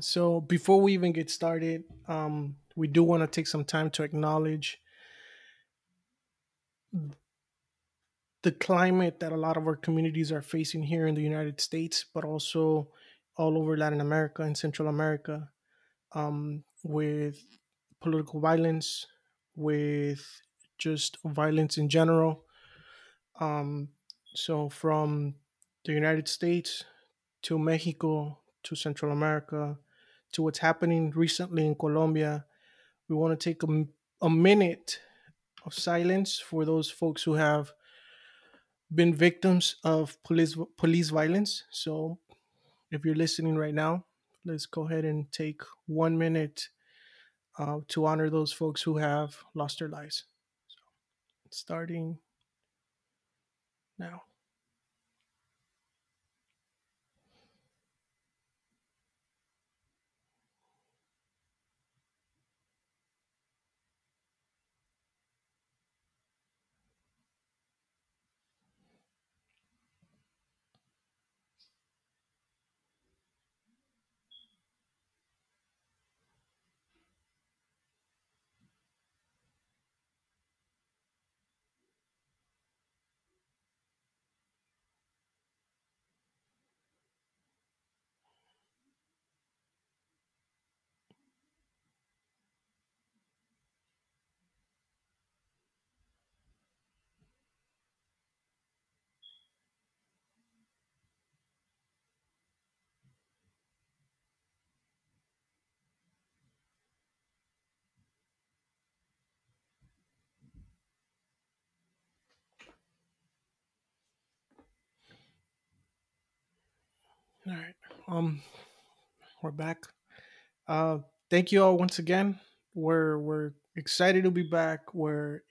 So before we even get started, we do want to take some time to acknowledge the climate that a lot of our communities are facing here in the United States, but also all over Latin America and Central America, with political violence, with just violence in general. So from the United States to Mexico, to Central America, to what's happening recently in Colombia, we want to take a minute of silence for those folks who have been victims of police violence. So if you're listening right now, let's go ahead and take 1 minute to honor those folks who have lost their lives. So starting now. All right, we're back. Thank you all once again. We're excited to be back. We're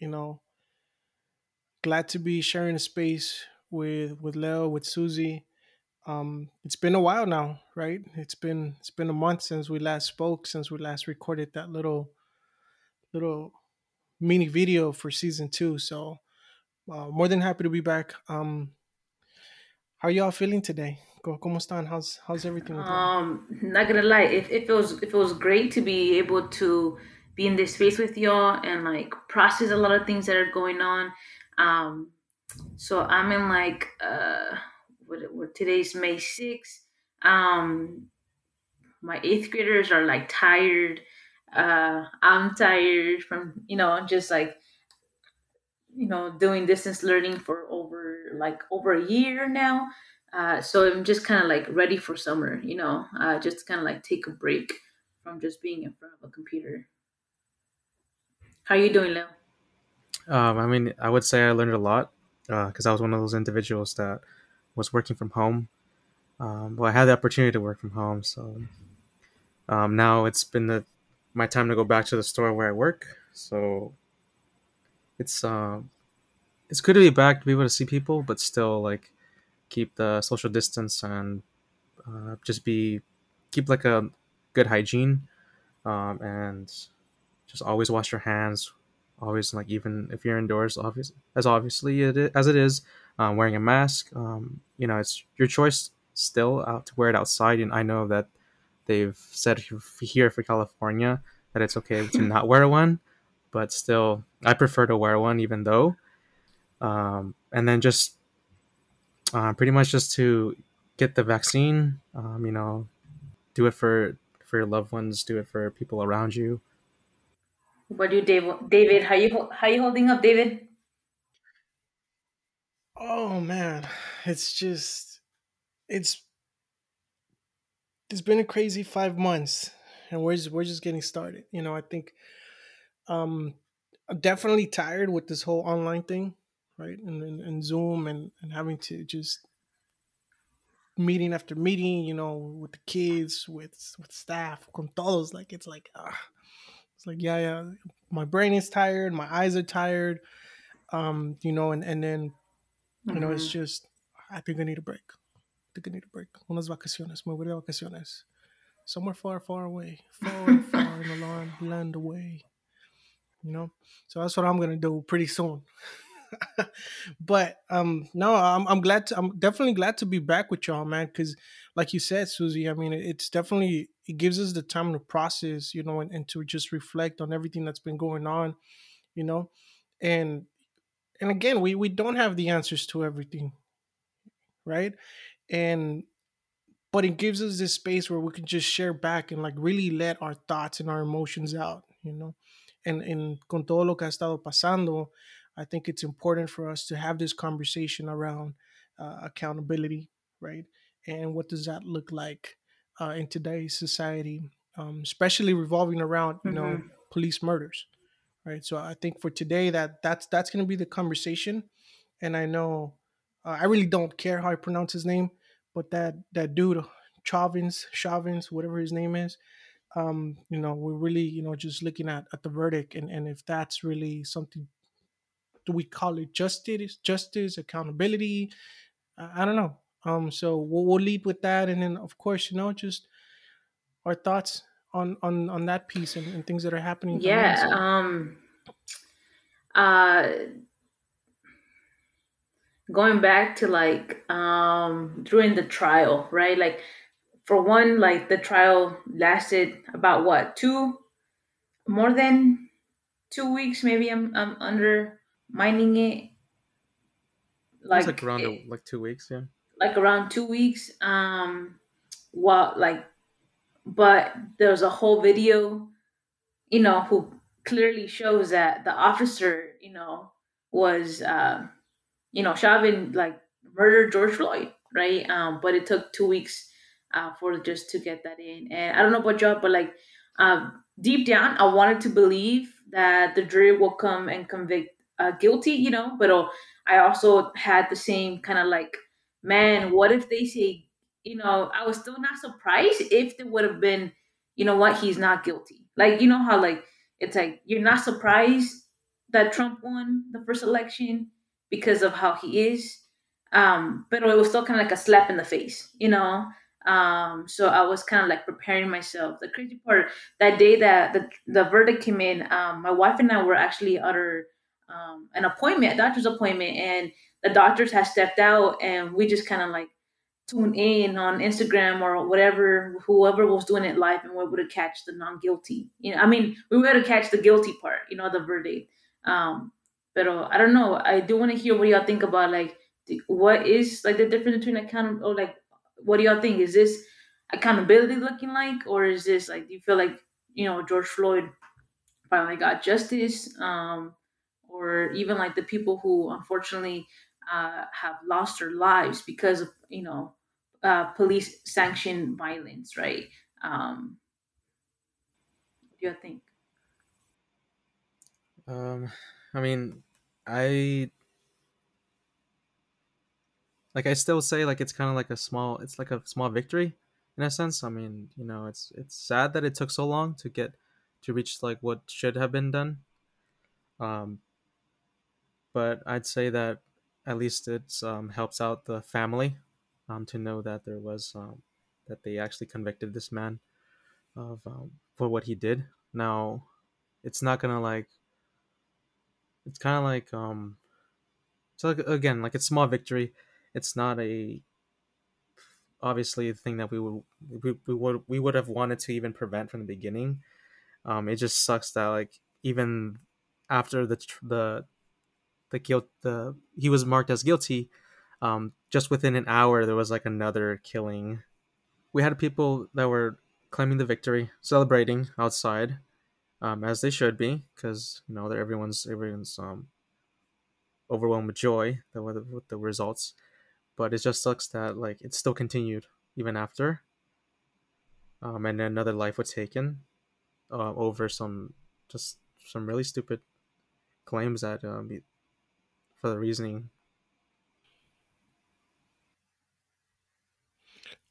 glad to be sharing a space with Leo, with Susie. It's been a while now, right? It's been a month since we last spoke, since we last recorded that little mini video for season 2. So more than happy to be back. How y'all feeling today? ¿Cómo están? How's everything? Not gonna lie, it feels great to be able to be in this space with y'all and like process a lot of things that are going on. So I'm in like today's May 6th. My 8th graders are like tired. I'm tired from just like doing distance learning for over a year now. So I'm just kind of like ready for summer, just kind of like take a break from just being in front of a computer. How are you doing, Leo? I mean, I would say I learned a lot because I was one of those individuals that was working from home. Well, I had the opportunity to work from home. So now it's been my time to go back to the store where I work. So it's good to be back, to be able to see people, but still like keep the social distance and just keep like a good hygiene, and just always wash your hands. Always, like, even if you're indoors, obviously, wearing a mask. It's your choice still out to wear it outside. And I know that they've said here for California that it's okay to not wear one, but still, I prefer to wear one, even though. And then just. Pretty much just to get the vaccine, do it for your loved ones, do it for people around you. What do you, David? How you holding up, David? Oh man, it's been a crazy 5 months, and we're just getting started. I think I'm definitely tired with this whole online thing. Right, and Zoom and having to just meeting after meeting, with the kids, with staff, con todos. Like it's like yeah. My brain is tired, my eyes are tired, and then it's just I think I need a break. Unas vacaciones, me voy de vacaciones, somewhere far, far away, far in the land away. So that's what I'm gonna do pretty soon. But no, I'm definitely glad to be back with y'all, man, because like you said, Susie, I mean, it's definitely it gives us the time to process, you know, and to just reflect on everything that's been going on, you know, and again, we don't have the answers to everything, right? But it gives us this space where we can just share back and like really let our thoughts and our emotions out, you know, and con todo lo que ha estado pasando, I think it's important for us to have this conversation around accountability, right? And what does that look like in today's society, especially revolving around, you know, police murders, right? So I think for today that's going to be the conversation. And I know I really don't care how I pronounce his name, but that dude, Chauvin's, whatever his name is, you know, we're really, you know, just looking at the verdict and if that's really something. Do we call it justice, accountability? I don't know. So we'll lead with that. And then, of course, you know, just our thoughts on that piece and things that are happening. Yeah. Going back to like during the trial, right? Like for one, like the trial lasted about more than 2 weeks, maybe I'm undermining it. Like, it was like around 2 weeks, yeah. Like around 2 weeks. But there's a whole video, you know, who clearly shows that the officer, you know, was, you know, Chauvin like murdered George Floyd, right? But it took 2 weeks for just to get that in. And I don't know about y'all, but like deep down, I wanted to believe that the jury will come and convict guilty, you know, but I also had the same kind of like, man, what if they say, you know, I was still not surprised if there would have been, you know what, he's not guilty. Like, you know how like, it's like, you're not surprised that Trump won the first election because of how he is. But it was still kind of like a slap in the face, you know? So I was kind of like preparing myself. The crazy part, that day that the verdict came in, my wife and I were actually at an appointment, a doctor's appointment, and the doctors had stepped out and we just kind of like tuned in on Instagram or whatever, whoever was doing it live, and we were able to catch the non-guilty. You know, I mean, we were able to catch the guilty part, you know, the verdict. But I don't know. I do want to hear what y'all think about like, what is like the difference between accountability or like, what do y'all think? Is this accountability looking like, or is this like, do you feel like, you know, George Floyd finally got justice? Or even like the people who unfortunately have lost their lives because of, you know, police sanctioned violence, right? What do y'all think? I mean, I still say, like, it's like a small victory in a sense. I mean, you know, it's sad that it took so long to reach, like, what should have been done. But I'd say that at least it helps out the family to know that there was, that they actually convicted this man of for what he did. Now, it's a small victory. It's not obviously the thing that we would have wanted to even prevent from the beginning. It just sucks that like even after he was marked as guilty, just within an hour there was like another killing. We had people that were claiming the victory, celebrating outside, as they should be, because you know everyone's overwhelmed with joy with the results. But it just sucks that like it still continued even after, and another life was taken over some really stupid claims that for the reasoning.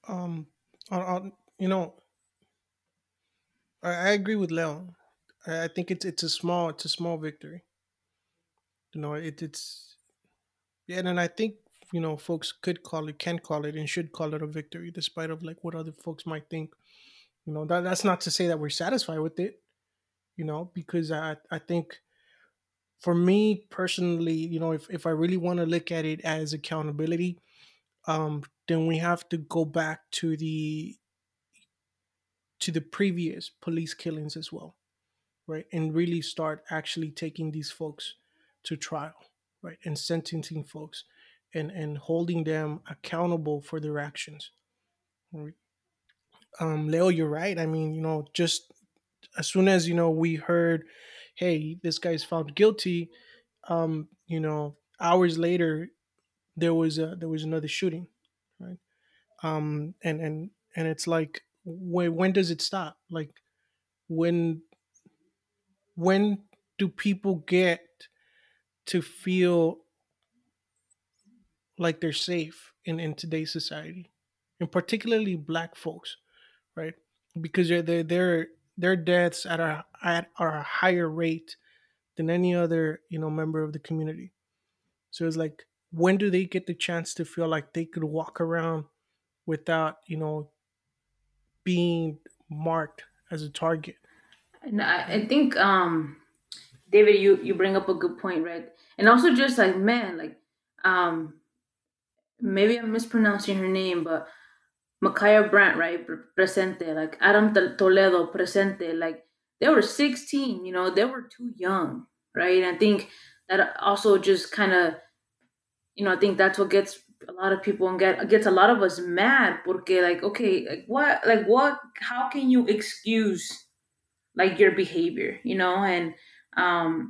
You know, I agree with Leon. I think it's a small victory. You know, and I think, you know, folks can call it, and should call it a victory, despite of like what other folks might think. You know, that's not to say that we're satisfied with it, you know, because I think for me personally, you know, if I really want to look at it as accountability, then we have to go back to the previous police killings as well, right? And really start actually taking these folks to trial, right? And sentencing folks and holding them accountable for their actions. Right? Leo, you're right. I mean, you know, just as soon as, you know, we heard, hey, this guy's found guilty, you know, hours later, there was another shooting, right? And it's like, when does it stop? Like, when do people get to feel like they're safe in today's society, and particularly Black folks, right? Because their deaths are a higher rate than any other, you know, member of the community. So it's like, when do they get the chance to feel like they could walk around without, you know, being marked as a target? And I think, David, you bring up a good point, right? And also just like, man, like, maybe I'm mispronouncing her name, but Ma'Khia Bryant, right? Presente, like Adam Toledo, presente, like they were 16, you know, they were too young, right? And I think that also just kind of, you know, I think that's what gets a lot of people and gets a lot of us mad, porque like, okay, like what, how can you excuse like your behavior, you know? And I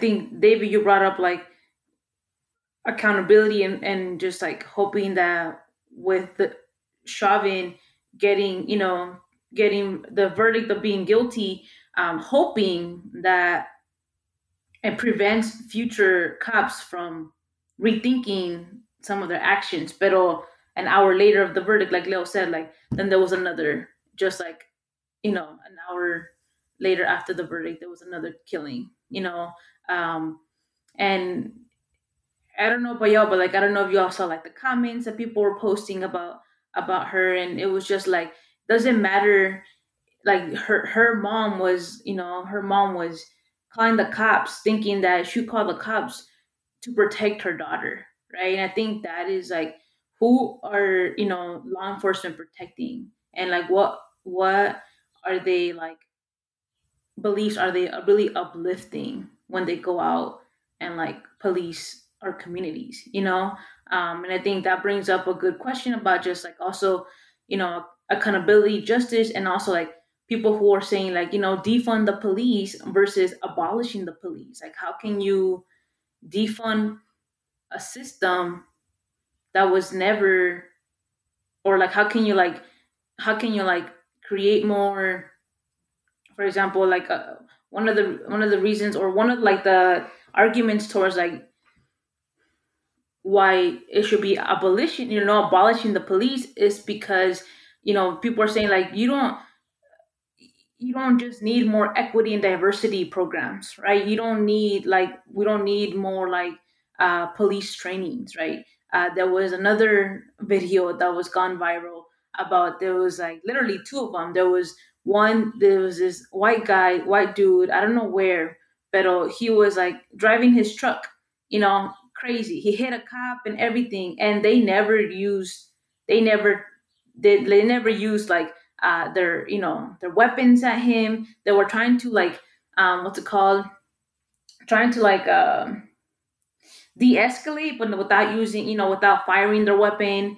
think, David, you brought up like accountability and just like hoping that with the Chauvin getting the verdict of being guilty, hoping that it prevents future cops from rethinking some of their actions. Pero an hour later of the verdict, like Leo said, like then there was another, just like, you know, an hour later after the verdict, there was another killing, you know? And I don't know about y'all, but like, I don't know if y'all saw like the comments that people were posting about her. And it was just like, doesn't matter. Like her mom was, you know, her mom was calling the cops thinking that she called the cops to protect her daughter. Right. And I think that is like, who are, you know, law enforcement protecting, and like, what are they like beliefs? Are they really uplifting when they go out and like police our communities, you know? And I think that brings up a good question about just like also, you know, accountability, justice, and also like people who are saying like, you know, defund the police versus abolishing the police. Like, how can you defund a system that was never, or like, how can you create more, for example, like one of the reasons, or one of like the arguments towards like why it should be abolition, you know, abolishing the police, is because, you know, people are saying like, you don't just need more equity and diversity programs, right? You don't need like, we don't need more like police trainings, right? There was another video that was gone viral about, there was like literally two of them. There was this white dude, I don't know where, but he was like driving his truck, you know, crazy. He hit a cop and everything, and they never used like their, you know, their weapons at him. They were trying to like de-escalate, but without using, you know, without firing their weapon.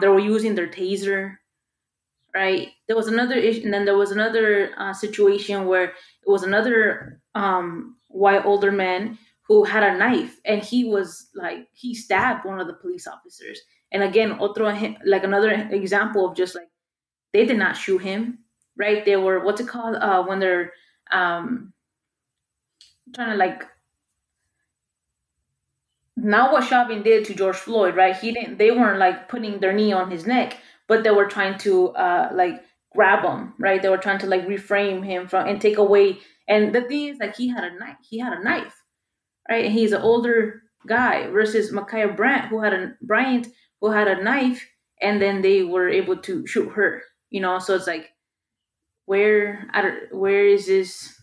They were using their taser, right? There was another issue, and then there was another situation where it was another white older man who had a knife, and he was like, he stabbed one of the police officers. And again, another example of just like, they did not shoot him, right? They were, when they're trying to like, not what Chauvin did to George Floyd, right? They weren't like putting their knee on his neck, but they were trying to like grab him, right? They were trying to like reframe him from, and take away. And the thing is like, he had a knife. Right, and he's an older guy versus Ma'Khia Bryant, who had a knife, and then they were able to shoot her. You know, so it's like, where is this?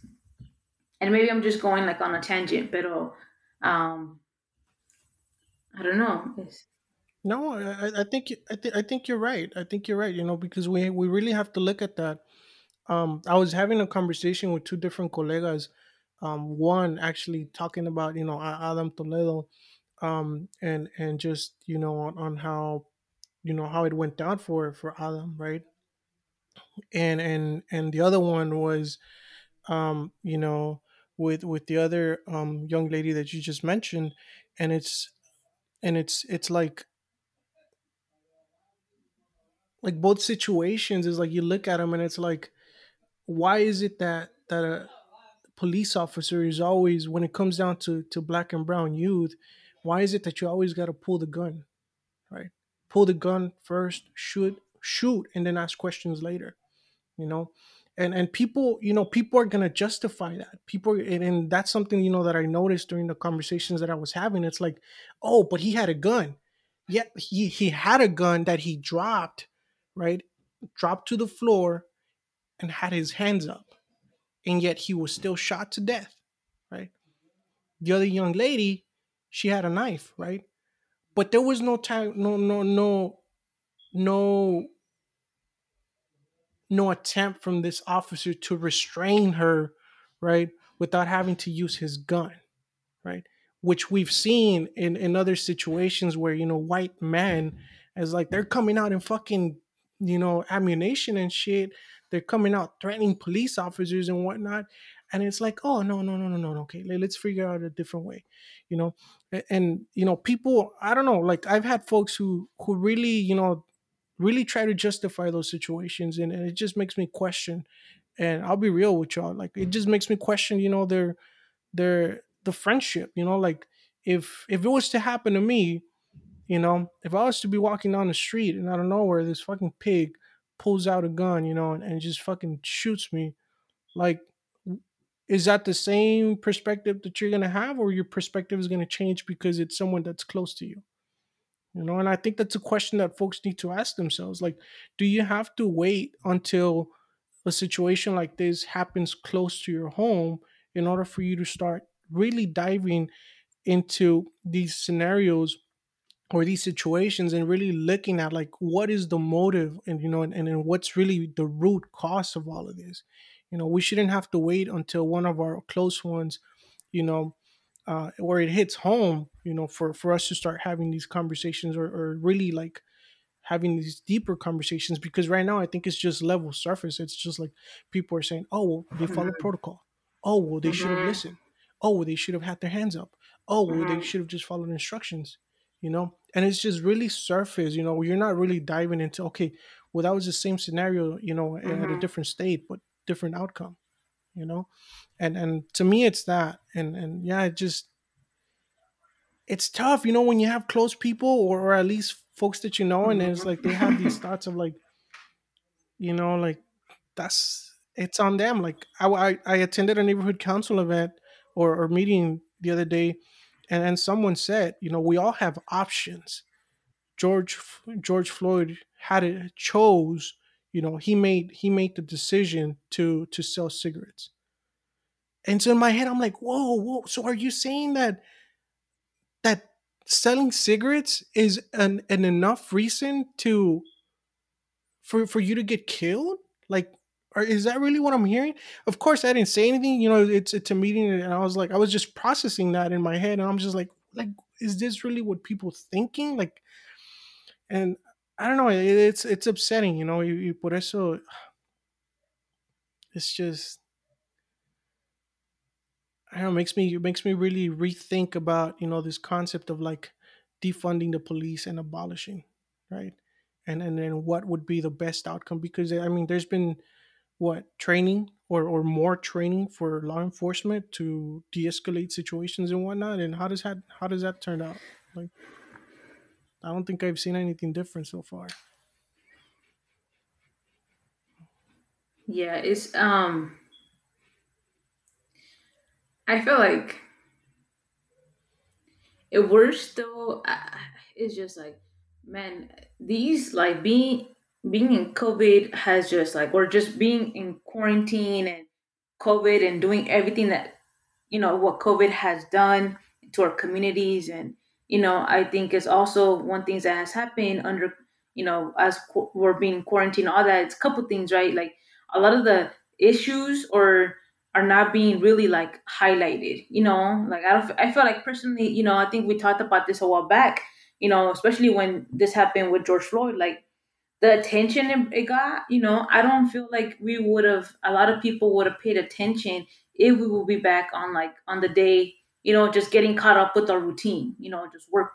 And maybe I'm just going like on a tangent, but I don't know. It's... No, I think you're right. I think you're right. Because we really have to look at that. I was having a conversation with two different colleagues. One actually talking about Adam Toledo, and just on how how it went down for Adam, right? And the other one was um, you know, with the other young lady that you just mentioned, and it's like both situations is like you look at them and it's like, why is it that a police officer is always, when it comes down to black and brown youth, why is it that you always got to pull the gun, right? Pull the gun first, shoot, and then ask questions later, you know? And people are gonna justify that. And that's something that I noticed during the conversations that I was having. It's like, oh, but he had a gun. Yeah, he had a gun that he dropped, right? Dropped to the floor and had his hands up, and yet he was still shot to death, right? The other young lady, she had a knife, right? But there was no time, no attempt from this officer to restrain her, right, without having to use his gun, right? Which we've seen in other situations where white men, as like they're coming out in fucking ammunition and shit, they're coming out threatening police officers and whatnot, and it's like, oh, no, okay, let's figure out a different way, you know. And people, I don't know, like I've had folks who really really try to justify those situations, and it just makes me question. And I'll be real with y'all, like it just makes me question the friendship, like if it was to happen to me, if I was to be walking down the street and out of nowhere this fucking pig pulls out a gun, and just fucking shoots me, like is that the same perspective that you're going to have, or your perspective is going to change because it's someone that's close to you? And I think that's a question that folks need to ask themselves. Like, do you have to wait until a situation like this happens close to your home in order for you to start really diving into these scenarios or these situations and really looking at like what is the motive and and what's really the root cause of all of this? We shouldn't have to wait until one of our close ones, where it hits home, for us to start having these conversations, or really like having these deeper conversations. Because right now I think it's just level surface. It's just like people are saying, oh, well, they followed protocol. Oh, well, they should have listened. Oh, well, they should have had their hands up. Oh, well, they should have just followed instructions, And it's just really surface, you're not really diving into, okay, well, that was the same scenario, at a different state, but different outcome, And to me, it's that. And yeah, it's tough, when you have close people, or at least folks that and it's like they have these thoughts of like, like it's on them. Like I attended a neighborhood council event or meeting the other day, and someone said, we all have options. George Floyd chose, he made the decision to sell cigarettes. And so in my head, I'm like, whoa. So are you saying that selling cigarettes is an enough reason for you to get killed? Like, is that really what I'm hearing? Of course, I didn't say anything. It's a meeting, and I was just processing that in my head, and I'm just like, is this really what people thinking? Like, and I don't know. It's upsetting, Y por eso, it's just. I don't know, it makes me really rethink about, this concept of like defunding the police and abolishing, right? And then what would be the best outcome? Because I mean, there's been what training or more training for law enforcement to de-escalate situations and whatnot. And how does that turn out? Like, I don't think I've seen anything different so far. Yeah, it's I feel like it works though. It's just like, man, these like being in COVID has just like, or just being in quarantine and COVID and doing everything that what COVID has done to our communities and I think it's also one thing that has happened under, as we're being quarantined, all that. It's a couple things, right? Like a lot of the issues are not being really like highlighted, like I feel like personally, I think we talked about this a while back, especially when this happened with George Floyd, like the attention it got, I don't feel like a lot of people would have paid attention if we would be back on the day, just getting caught up with our routine, just work.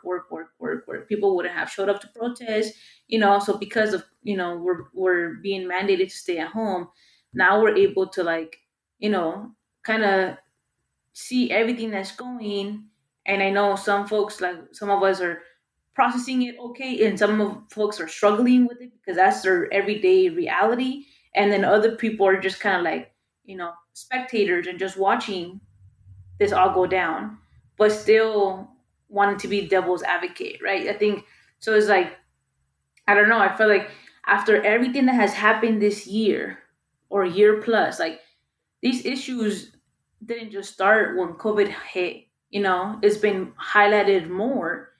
People wouldn't have showed up to protest, so because of, we're being mandated to stay at home. Now we're able to like, kind of see everything that's going. And I know some folks, like some of us are processing it okay, and some of folks are struggling with it because that's their everyday reality. And then other people are just kind of like, spectators and just watching this all go down, but still wanting to be devil's advocate, right? I think, so it's like, I don't know, I feel like after everything that has happened this year or year plus, like these issues didn't just start when COVID hit, it's been highlighted more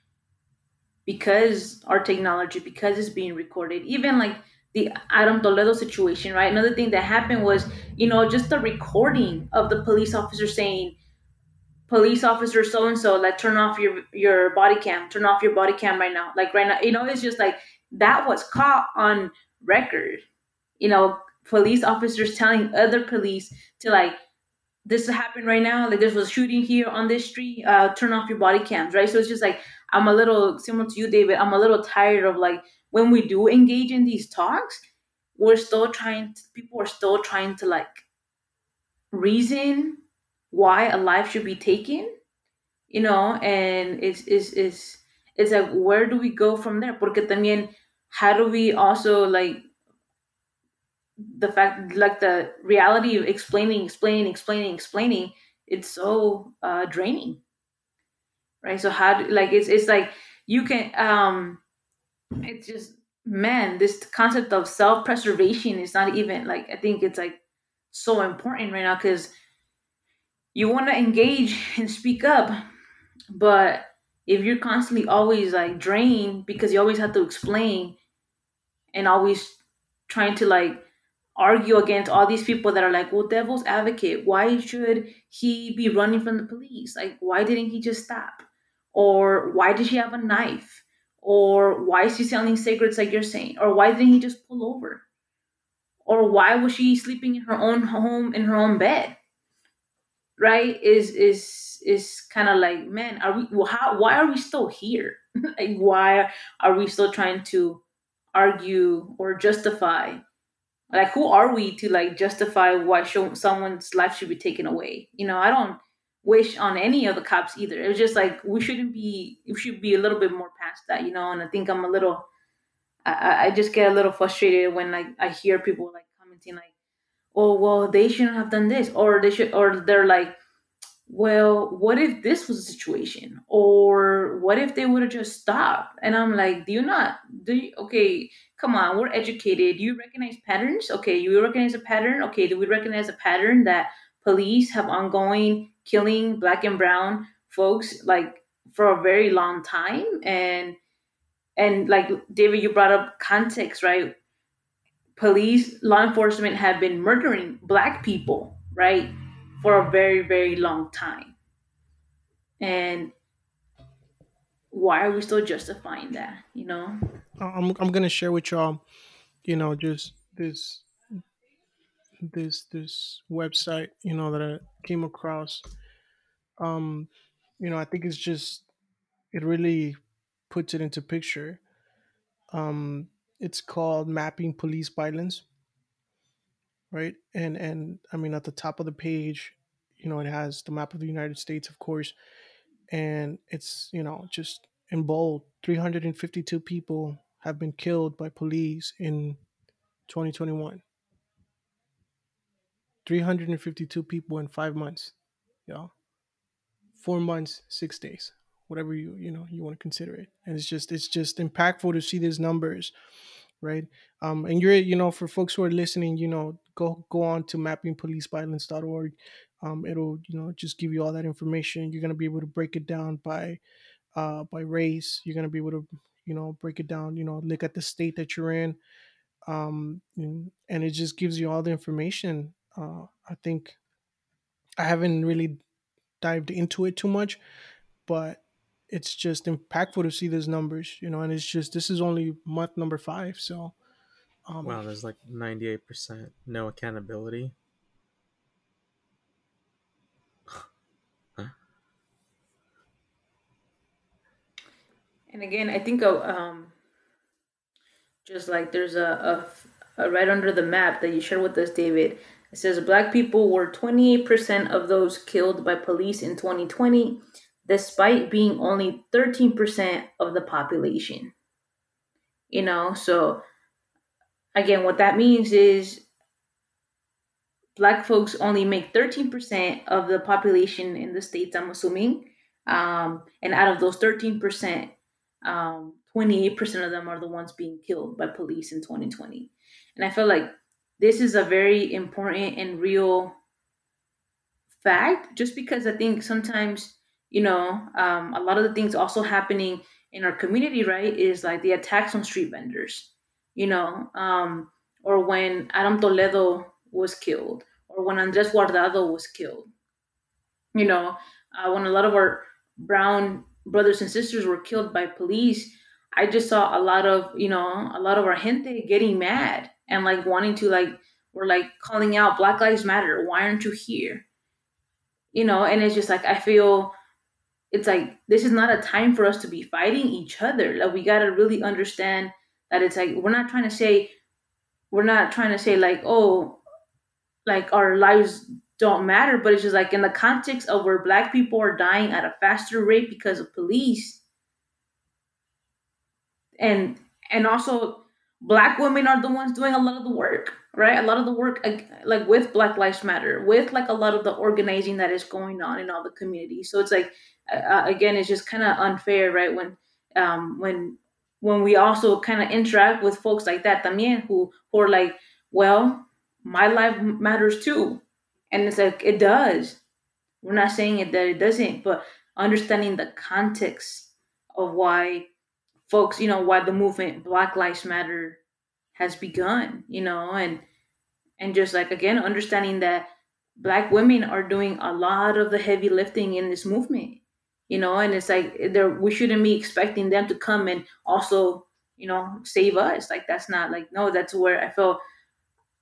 because our technology, because it's being recorded, even like the Adam Toledo situation, right? Another thing that happened was, just the recording of the police officer saying, police officer so-and-so, like, turn off your body cam, right now. Like right now, it's just like, that was caught on record, police officers telling other police to like, this happened right now, like this was shooting here on this street, turn off your body cams, right? So it's just like, I'm a little, similar to you, David, I'm a little tired of like, when we do engage in these talks, people are still trying to like reason why a life should be taken, and it's like, where do we go from there? Porque también, how do we also like, the fact, like the reality of explaining, it's so draining, right? So how do, like, it's like you can, it's just, man, this concept of self-preservation is not even like, I think it's like so important right now, because you want to engage and speak up, but if you're constantly always like drained because you always have to explain and always trying to like argue against all these people that are like, well, devil's advocate, why should he be running from the police? Like, why didn't he just stop? Or why did she have a knife? Or why is she selling cigarettes like you're saying? Or why didn't he just pull over? Or why was she sleeping in her own home, in her own bed? Right? Is kind of like, man, why are we still here? Like, why are we still trying to argue or justify? Like, who are we to like justify why someone's life should be taken away? I don't wish on any of the cops either. It was just like, we should be a little bit more past that, and I think I just get a little frustrated when like I hear people like commenting like, oh, well, they shouldn't have done this, or they're like, well, what if this was a situation? Or what if they would have just stopped? And I'm like, okay, come on, we're educated. Do you recognize patterns? Okay, you recognize a pattern? Okay, do we recognize a pattern that police have ongoing killing Black and brown folks like for a very long time? And like, David, you brought up context, right? Police, law enforcement have been murdering Black people, right, for a very, very long time. And why are we still justifying that? I'm gonna share with y'all, just this website, that I came across. I think it's just, it really puts it into picture. It's called Mapping Police Violence. Right. And I mean, at the top of the page, it has the map of the United States, of course. And it's, just in bold, 352 people have been killed by police in 2021. 352 people in 5 months, 4 months, 6 days, whatever you want to consider it. And it's just impactful to see these numbers. Right. And you're, for folks who are listening, go on to mappingpoliceviolence.org. It'll, just give you all that information. You're going to be able to break it down by, by race. You're going to be able to, you know, break it down, you know, look at the state that you're in. And it just gives you all the information. I think I haven't really dived into it too much, but it's just impactful to see those numbers, you know, and it's just, this is only month number 5. So, wow, there's like 98% no accountability. Huh? And again, I think, just like there's a right under the map that you shared with us, David, it says Black people were 28% of those killed by police in 2020, despite being only 13% of the population. You know, so again, what that means is Black folks only make 13% of the population in the States, I'm assuming. And out of those 13%, 28% of them are the ones being killed by police in 2020. And I feel like this is a very important and real fact, just because I think sometimes, you know, a lot of the things also happening in our community, right, is like the attacks on street vendors, you know, or when Adam Toledo was killed, or when Andres Guardado was killed, you know, when a lot of our brown brothers and sisters were killed by police, I just saw a lot of, you know, a lot of our gente getting mad and like wanting to like, we're like calling out Black Lives Matter. Why aren't you here? You know, and it's just like, I feel it's like, this is not a time for us to be fighting each other. Like we got to really understand that it's like, we're not trying to say like, oh, like our lives don't matter, but it's just like in the context of where Black people are dying at a faster rate because of police. And also Black women are the ones doing a lot of the work, right? A lot of the work, like with Black Lives Matter, with like a lot of the organizing that is going on in all the communities. So it's like, again, it's just kind of unfair, right? When we also kind of interact with folks like that también, who are like, well, my life matters too. And it's like, it does. We're not saying it that it doesn't, but understanding the context of why folks, you know, why the movement Black Lives Matter has begun, you know, and just like, again, understanding that Black women are doing a lot of the heavy lifting in this movement, you know, and it's like we shouldn't be expecting them to come and also, you know, save us. Like, that's not like, no, that's where I feel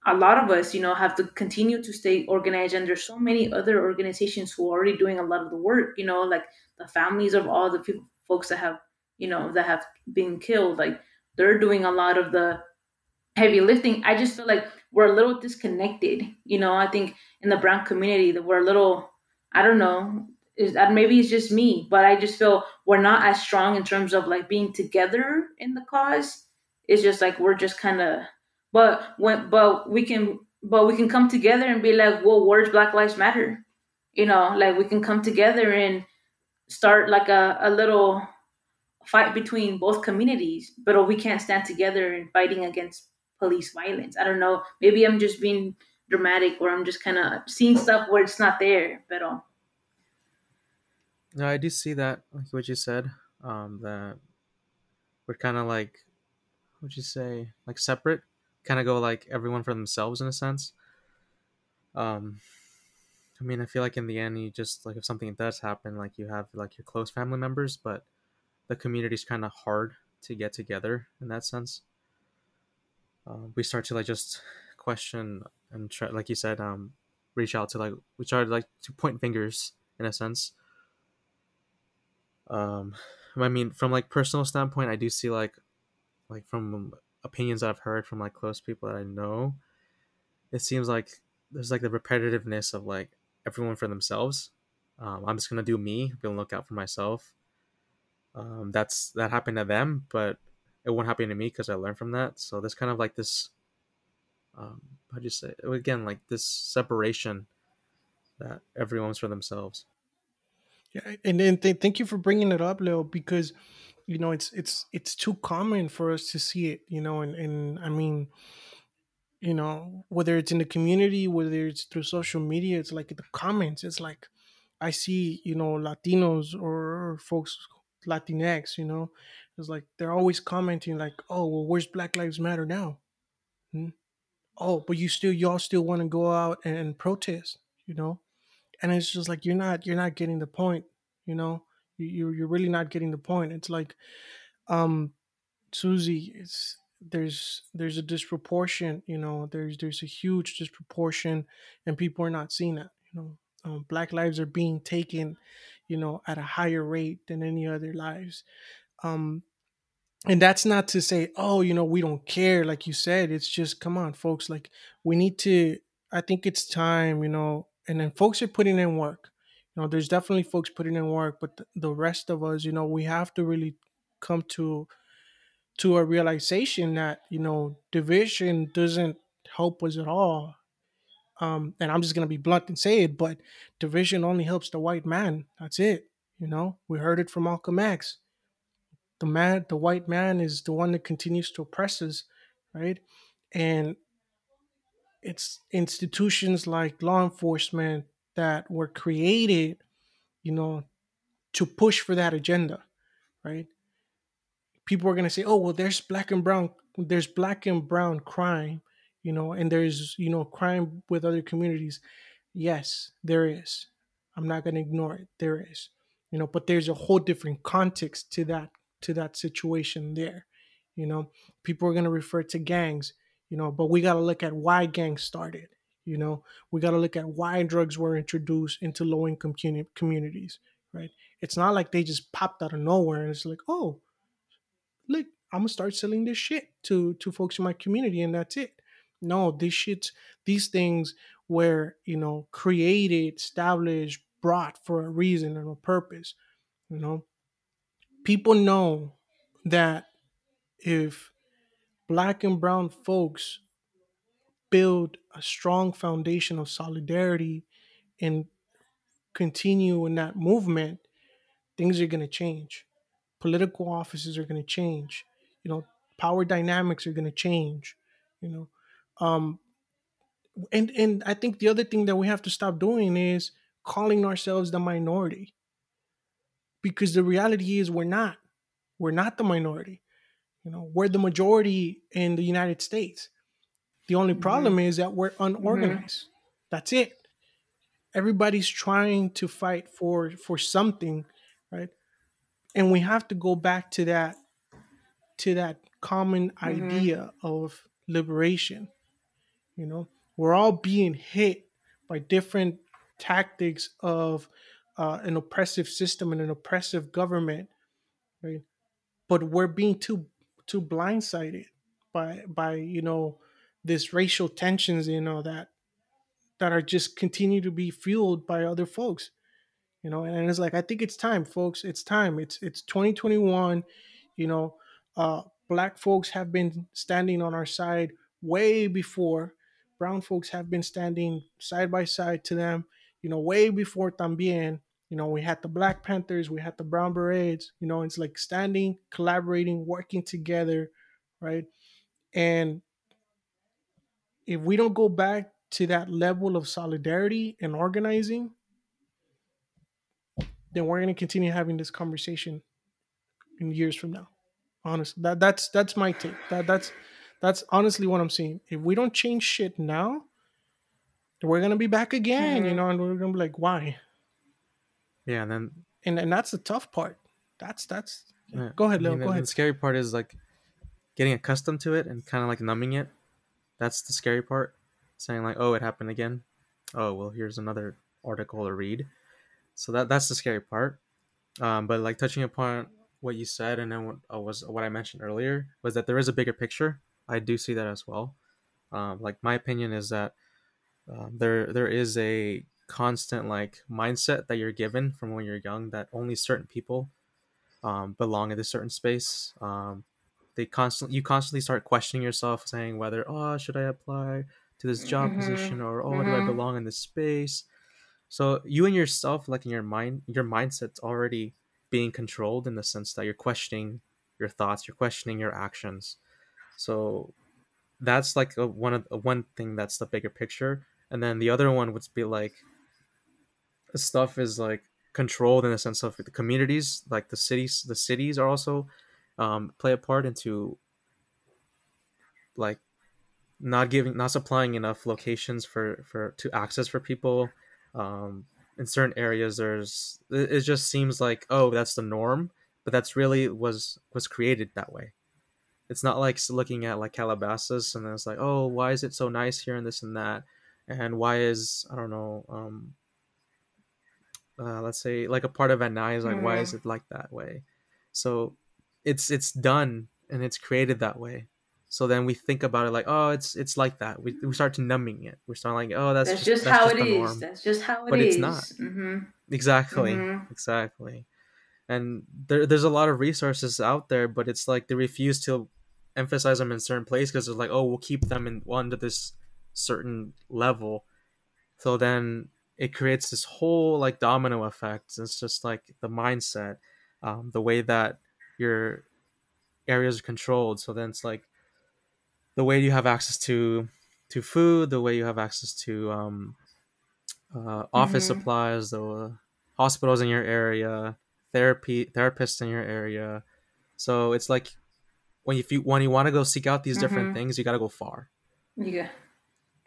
a lot of us, you know, have to continue to stay organized. And there's so many other organizations who are already doing a lot of the work, you know, like the families of all the people, folks that have, you know, that have been killed, like they're doing a lot of the heavy lifting. I just feel like we're a little disconnected, you know, I think in the brown community that we're a little, I don't know, maybe it's just me, but I just feel we're not as strong in terms of like being together in the cause. It's just like, we're just kind of, But we can come together and be like, well, where's Black Lives Matter? You know, like we can come together and start like a little fight between both communities, but we can't stand together and fighting against police violence. I don't know. Maybe I'm just being dramatic, or I'm just kind of seeing stuff where it's not there, but. No, I do see that, like what you said, that we're kind of like, what'd you say, like separate? Kind of go like everyone for themselves in a sense. I mean, I feel like in the end, you just like if something does happen, like you have like your close family members, but the community's kind of hard to get together in that sense. We start to like just question and try, like you said, reach out to like we try like to point fingers in a sense. I mean, from like personal standpoint, I do see like from opinions that I've heard from like close people that I know, it seems like there's like the repetitiveness of like everyone for themselves. I'm just gonna do me, gonna look out for myself. That happened to them, but it won't happen to me because I learned from that. So there's kind of like this, how'd you say it? Again, like this separation that everyone's for themselves. Yeah, and then thank you for bringing it up, Leo, because you know, it's too common for us to see it, you know, and I mean, you know, whether it's in the community, whether it's through social media, it's like the comments, it's like I see, you know, Latinos or folks Latinx, you know, it's like they're always commenting like, oh, well, where's Black Lives Matter now? Oh, but y'all still want to go out and protest, you know? And it's just like, you're not getting the point, you know, you're really not getting the point. It's like, Susie, there's a disproportion, you know, there's a huge disproportion and people are not seeing that, you know, Black lives are being taken, you know, at a higher rate than any other lives. And that's not to say, oh, you know, we don't care. Like you said, it's just, come on, folks, like we need to, I think it's time, you know, and then folks are putting in work. You know, there's definitely folks putting in work, but the rest of us, you know, we have to really come to a realization that, you know, division doesn't help us at all. And I'm just going to be blunt and say it, but division only helps the white man. That's it. You know, we heard it from Malcolm X. The white man is the one that continues to oppress us, right? And it's institutions like law enforcement that were created, you know, to push for that agenda, right? People are going to say, oh, well, there's black and brown crime, you know, and there's, you know, crime with other communities. Yes, there is. I'm not going to ignore it. There is, you know, but there's a whole different context to that situation there. You know, people are going to refer to gangs, you know, but we got to look at why gangs started, you know, we got to look at why drugs were introduced into low-income communities, right? It's not like they just popped out of nowhere and it's like, oh, look, I'm going to start selling this shit to folks in my community and that's it. No, these things were, you know, created, established, brought for a reason and a purpose, you know. People know that if Black and brown folks build a strong foundation of solidarity and continue in that movement, things are going to change. Political offices are going to change. You know, power dynamics are going to change, you know. And I think the other thing that we have to stop doing is calling ourselves the minority. Because the reality is we're not the minority, you know, we're the majority in the United States. The only problem is that we're unorganized. That's it. Everybody's trying to fight for something, right? And we have to go back to that common idea of liberation. You know, we're all being hit by different tactics of an oppressive system and an oppressive government, right? But we're being too blindsided by you know, this racial tensions, you know, that are just continue to be fueled by other folks, you know. And it's like, I think it's time, folks. It's time. It's 2021. You know, Black folks have been standing on our side way before. Brown folks have been standing side by side to them. You know, way before también, you know, we had the Black Panthers, we had the Brown Berets, you know, it's like standing, collaborating, working together, right? And if we don't go back to that level of solidarity and organizing, then we're going to continue having this conversation in years from now. Honestly, that's my take. That's honestly what I'm seeing. If we don't change shit now, we're going to be back again, you know, and we're going to be like, why? Yeah. And that's the tough part. That's, yeah. Go ahead, Leo, go ahead. The scary part is like getting accustomed to it and kind of like numbing it. That's the scary part. Saying like, oh, it happened again. Oh, well, here's another article to read. So that's the scary part. But like touching upon what you said and then what I mentioned earlier was that there is a bigger picture. I do see that as well. Like my opinion is that, there is a constant like mindset that you're given from when you're young that only certain people belong in a certain space. You constantly start questioning yourself, saying whether, oh, should I apply to this job position, or do I belong in this space? So you and yourself, like in your mind, your mindset's already being controlled in the sense that you're questioning your thoughts, you're questioning your actions. So that's like one thing that's the bigger picture. And then the other one would be like, stuff is like controlled in the sense of the communities, like the cities. The cities are also play a part into like not supplying enough locations for access for people. In certain areas, it just seems like, oh, that's the norm, but that's really was created that way. It's not like looking at like Calabasas and then it's like, oh, why is it so nice here and this and that, and why is let's say like a part of Anai is like, why is it like that way? So it's done and it's created that way. So then we think about it like, oh, it's like that. We start to numbing it. We start like, oh, that's just how it is. That's just how it is. But it's not. Mm-hmm. Exactly. Mm-hmm. Exactly. And there's a lot of resources out there, but it's like they refuse to emphasize them in certain places because it's like, oh, we'll keep them under this certain level. So then it creates this whole like domino effect. It's just like the mindset, the way that your areas are controlled. So then it's like the way you have access to food, the way you have access to office supplies, the hospitals in your area, therapists in your area. So it's like when you want to go seek out these different things, you got to go far. Yeah,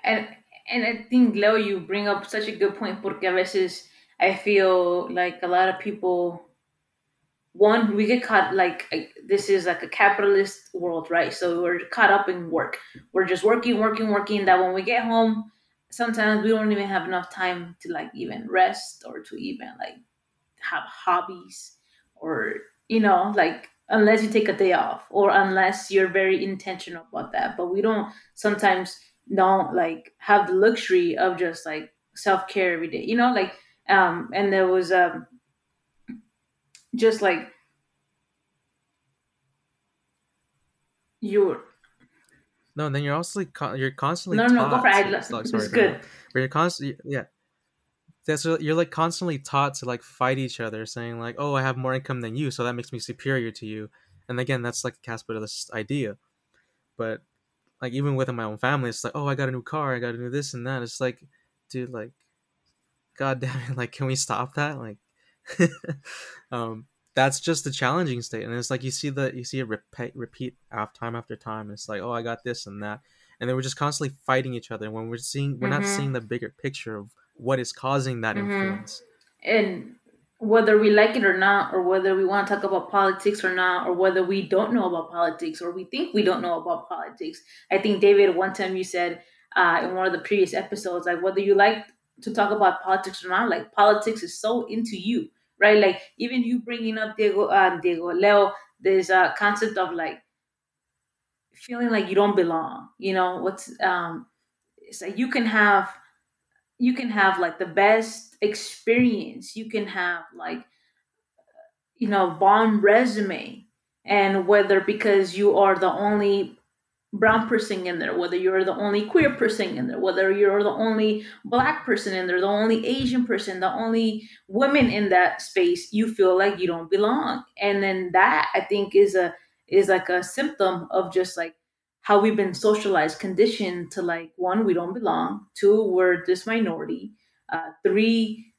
and I think, Leo, you bring up such a good point, porque a veces I feel like a lot of people, one, we get caught, like, this is like a capitalist world, right? So we're caught up in work. We're just working, that when we get home, sometimes we don't even have enough time to, like, even rest or to even, like, have hobbies or, you know, like, unless you take a day off or unless you're very intentional about that. But we sometimes don't, like, have the luxury of just, like, self-care every day, you know? Like, and there was just like you're no, and then you're also like you're constantly taught, go for it. It's good. Where you're constantly, yeah. You're like constantly taught to like fight each other, saying like, "Oh, I have more income than you, so that makes me superior to you." And again, that's like the capitalist idea. But like even within my own family, it's like, "Oh, I got a new car, I got to do this and that." It's like, dude, like, God damn it, like, can we stop that? Like. That's just the challenging state, and it's like you see it repeat time after time. It's like, oh, I got this and that, and then we're just constantly fighting each other. And when we're not seeing the bigger picture of what is causing that influence, and whether we like it or not, or whether we want to talk about politics or not, or whether we don't know about politics, or we think we don't know about politics. I think, David, one time you said in one of the previous episodes, like, whether you like to talk about politics or not, like, politics is so into you. Right, like even you bringing up Leo, there's a concept of like feeling like you don't belong. You know, it's like you can have like the best experience, you can have like, you know, bomb resume, and whether because you are the only brown person in there, whether you're the only queer person in there, whether you're the only black person in there, the only Asian person, the only woman in that space, you feel like you don't belong. And then that, I think, is like a symptom of just like how we've been socialized, conditioned to like, one, we don't belong, two, we're this minority, three,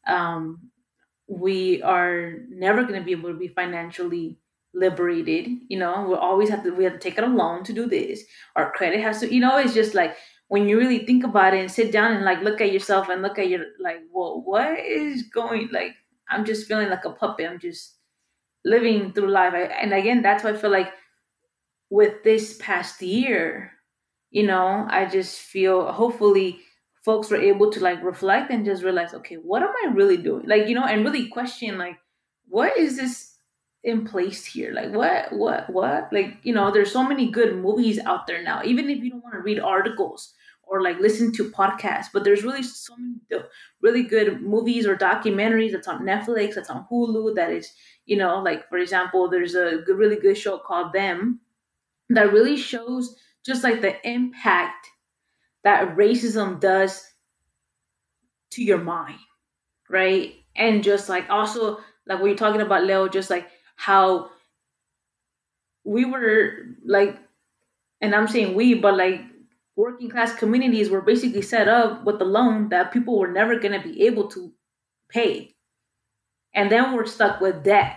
we are never going to be able to be financially liberated, you know, we have to take out a loan to do this, our credit has to, you know. It's just like when you really think about it and sit down and like look at yourself and look at your like, well, what is going, like, I'm just feeling like a puppet, I'm just living through life. And again, that's why I feel like with this past year, you know, I just feel hopefully folks were able to like reflect and just realize, okay, what am I really doing, like, you know, and really question like, what is this in place here, like what, like, you know, there's so many good movies out there now, even if you don't want to read articles or like listen to podcasts, but there's really so many really good movies or documentaries that's on Netflix, that's on Hulu, that is, you know, like, for example, there's a really good show called Them that really shows just like the impact that racism does to your mind, right? And just like also like what you're talking about, Leo, just like how we were like, and I'm saying we, but like working class communities were basically set up with the loan that people were never going to be able to pay. And then we're stuck with debt.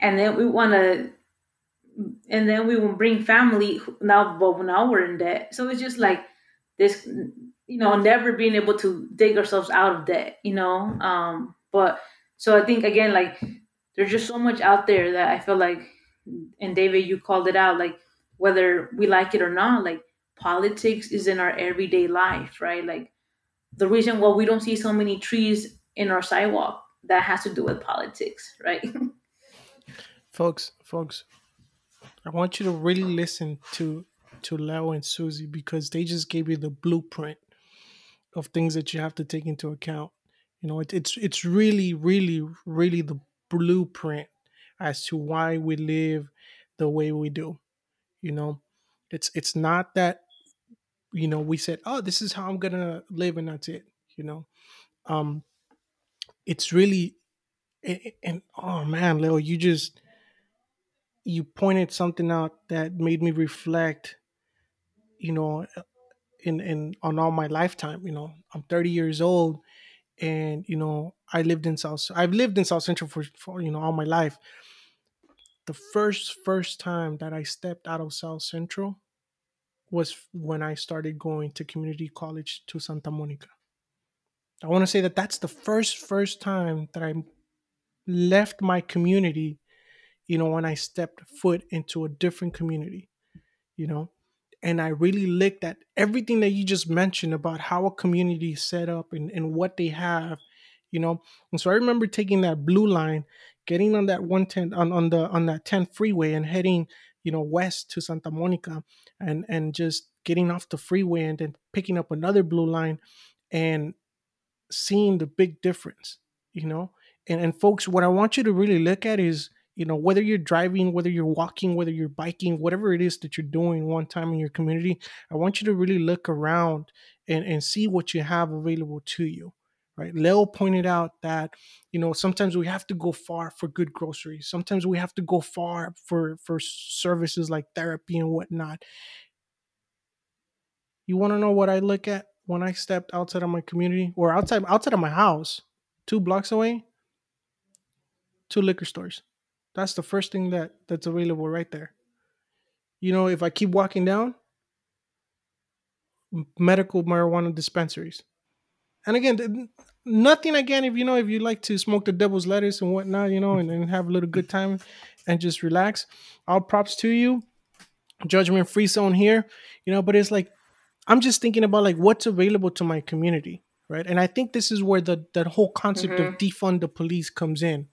And then we will bring family now, but now we're in debt. So it's just like this, you know, never being able to dig ourselves out of debt, you know? But so I think, again, like there's just so much out there that I feel like, and David, you called it out, like whether we like it or not, like politics is in our everyday life, right? Like the reason why we don't see so many trees in our sidewalk, that has to do with politics, right? Folks, I want you to really listen to Lau and Susie, because they just gave you the blueprint of things that you have to take into account. You know, it's really, really, really the blueprint as to why we live the way we do. You know, it's not that, you know, we said, oh, this is how I'm going to live and that's it. You know, it's really, and oh man, Leo, you pointed something out that made me reflect, you know, in on all my lifetime. You know, I'm 30 years old, and you know, I've lived in South Central for you know, all my life. The first time that I stepped out of South Central was when I started going to community college to Santa Monica. I want to say that that's the first time that I left my community, you know, when I stepped foot into a different community, you know, and I really looked at everything that you just mentioned about how a community is set up and what they have, you know. And so I remember taking that blue line, getting on that 110 on that 10 freeway and heading, you know, west to Santa Monica, and just getting off the freeway and then picking up another blue line and seeing the big difference, you know. And folks, what I want you to really look at is, you know, whether you're driving, whether you're walking, whether you're biking, whatever it is that you're doing one time in your community, I want you to really look around and see what you have available to you, right? Leo pointed out that, you know, sometimes we have to go far for good groceries. Sometimes we have to go far for services like therapy and whatnot. You want to know what I look at when I stepped outside of my community, or outside of my house, 2 blocks away? 2 liquor stores. That's the first thing that's available right there. You know, if I keep walking down, medical marijuana dispensaries. And again, nothing again, if you know, if you like to smoke the devil's lettuce and whatnot, you know, and have a little good time and just relax, all props to you. Judgment free zone here, you know, but it's like, I'm just thinking about like what's available to my community, right? And I think this is where that whole concept of defund the police comes in,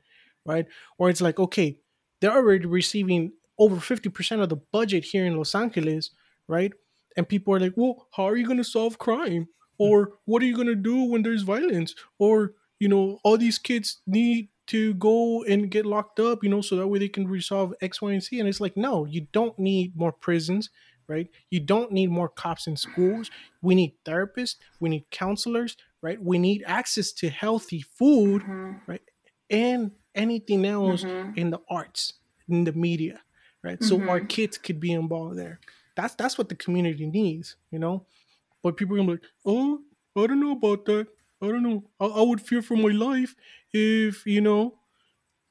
right? Or it's like, okay, they're already receiving over 50% of the budget here in Los Angeles, right? And people are like, well, how are you going to solve crime? Or what are you going to do when there's violence? Or, you know, all these kids need to go and get locked up, you know, so that way they can resolve X, Y, and Z. And it's like, no, you don't need more prisons, right? You don't need more cops in schools. We need therapists. We need counselors, right? We need access to healthy food, right? And anything else in the arts, in the media, right? So our kids could be involved there. That's what the community needs, you know? But people are going to be like, oh, I don't know about that. I don't know. I would fear for my life if, you know,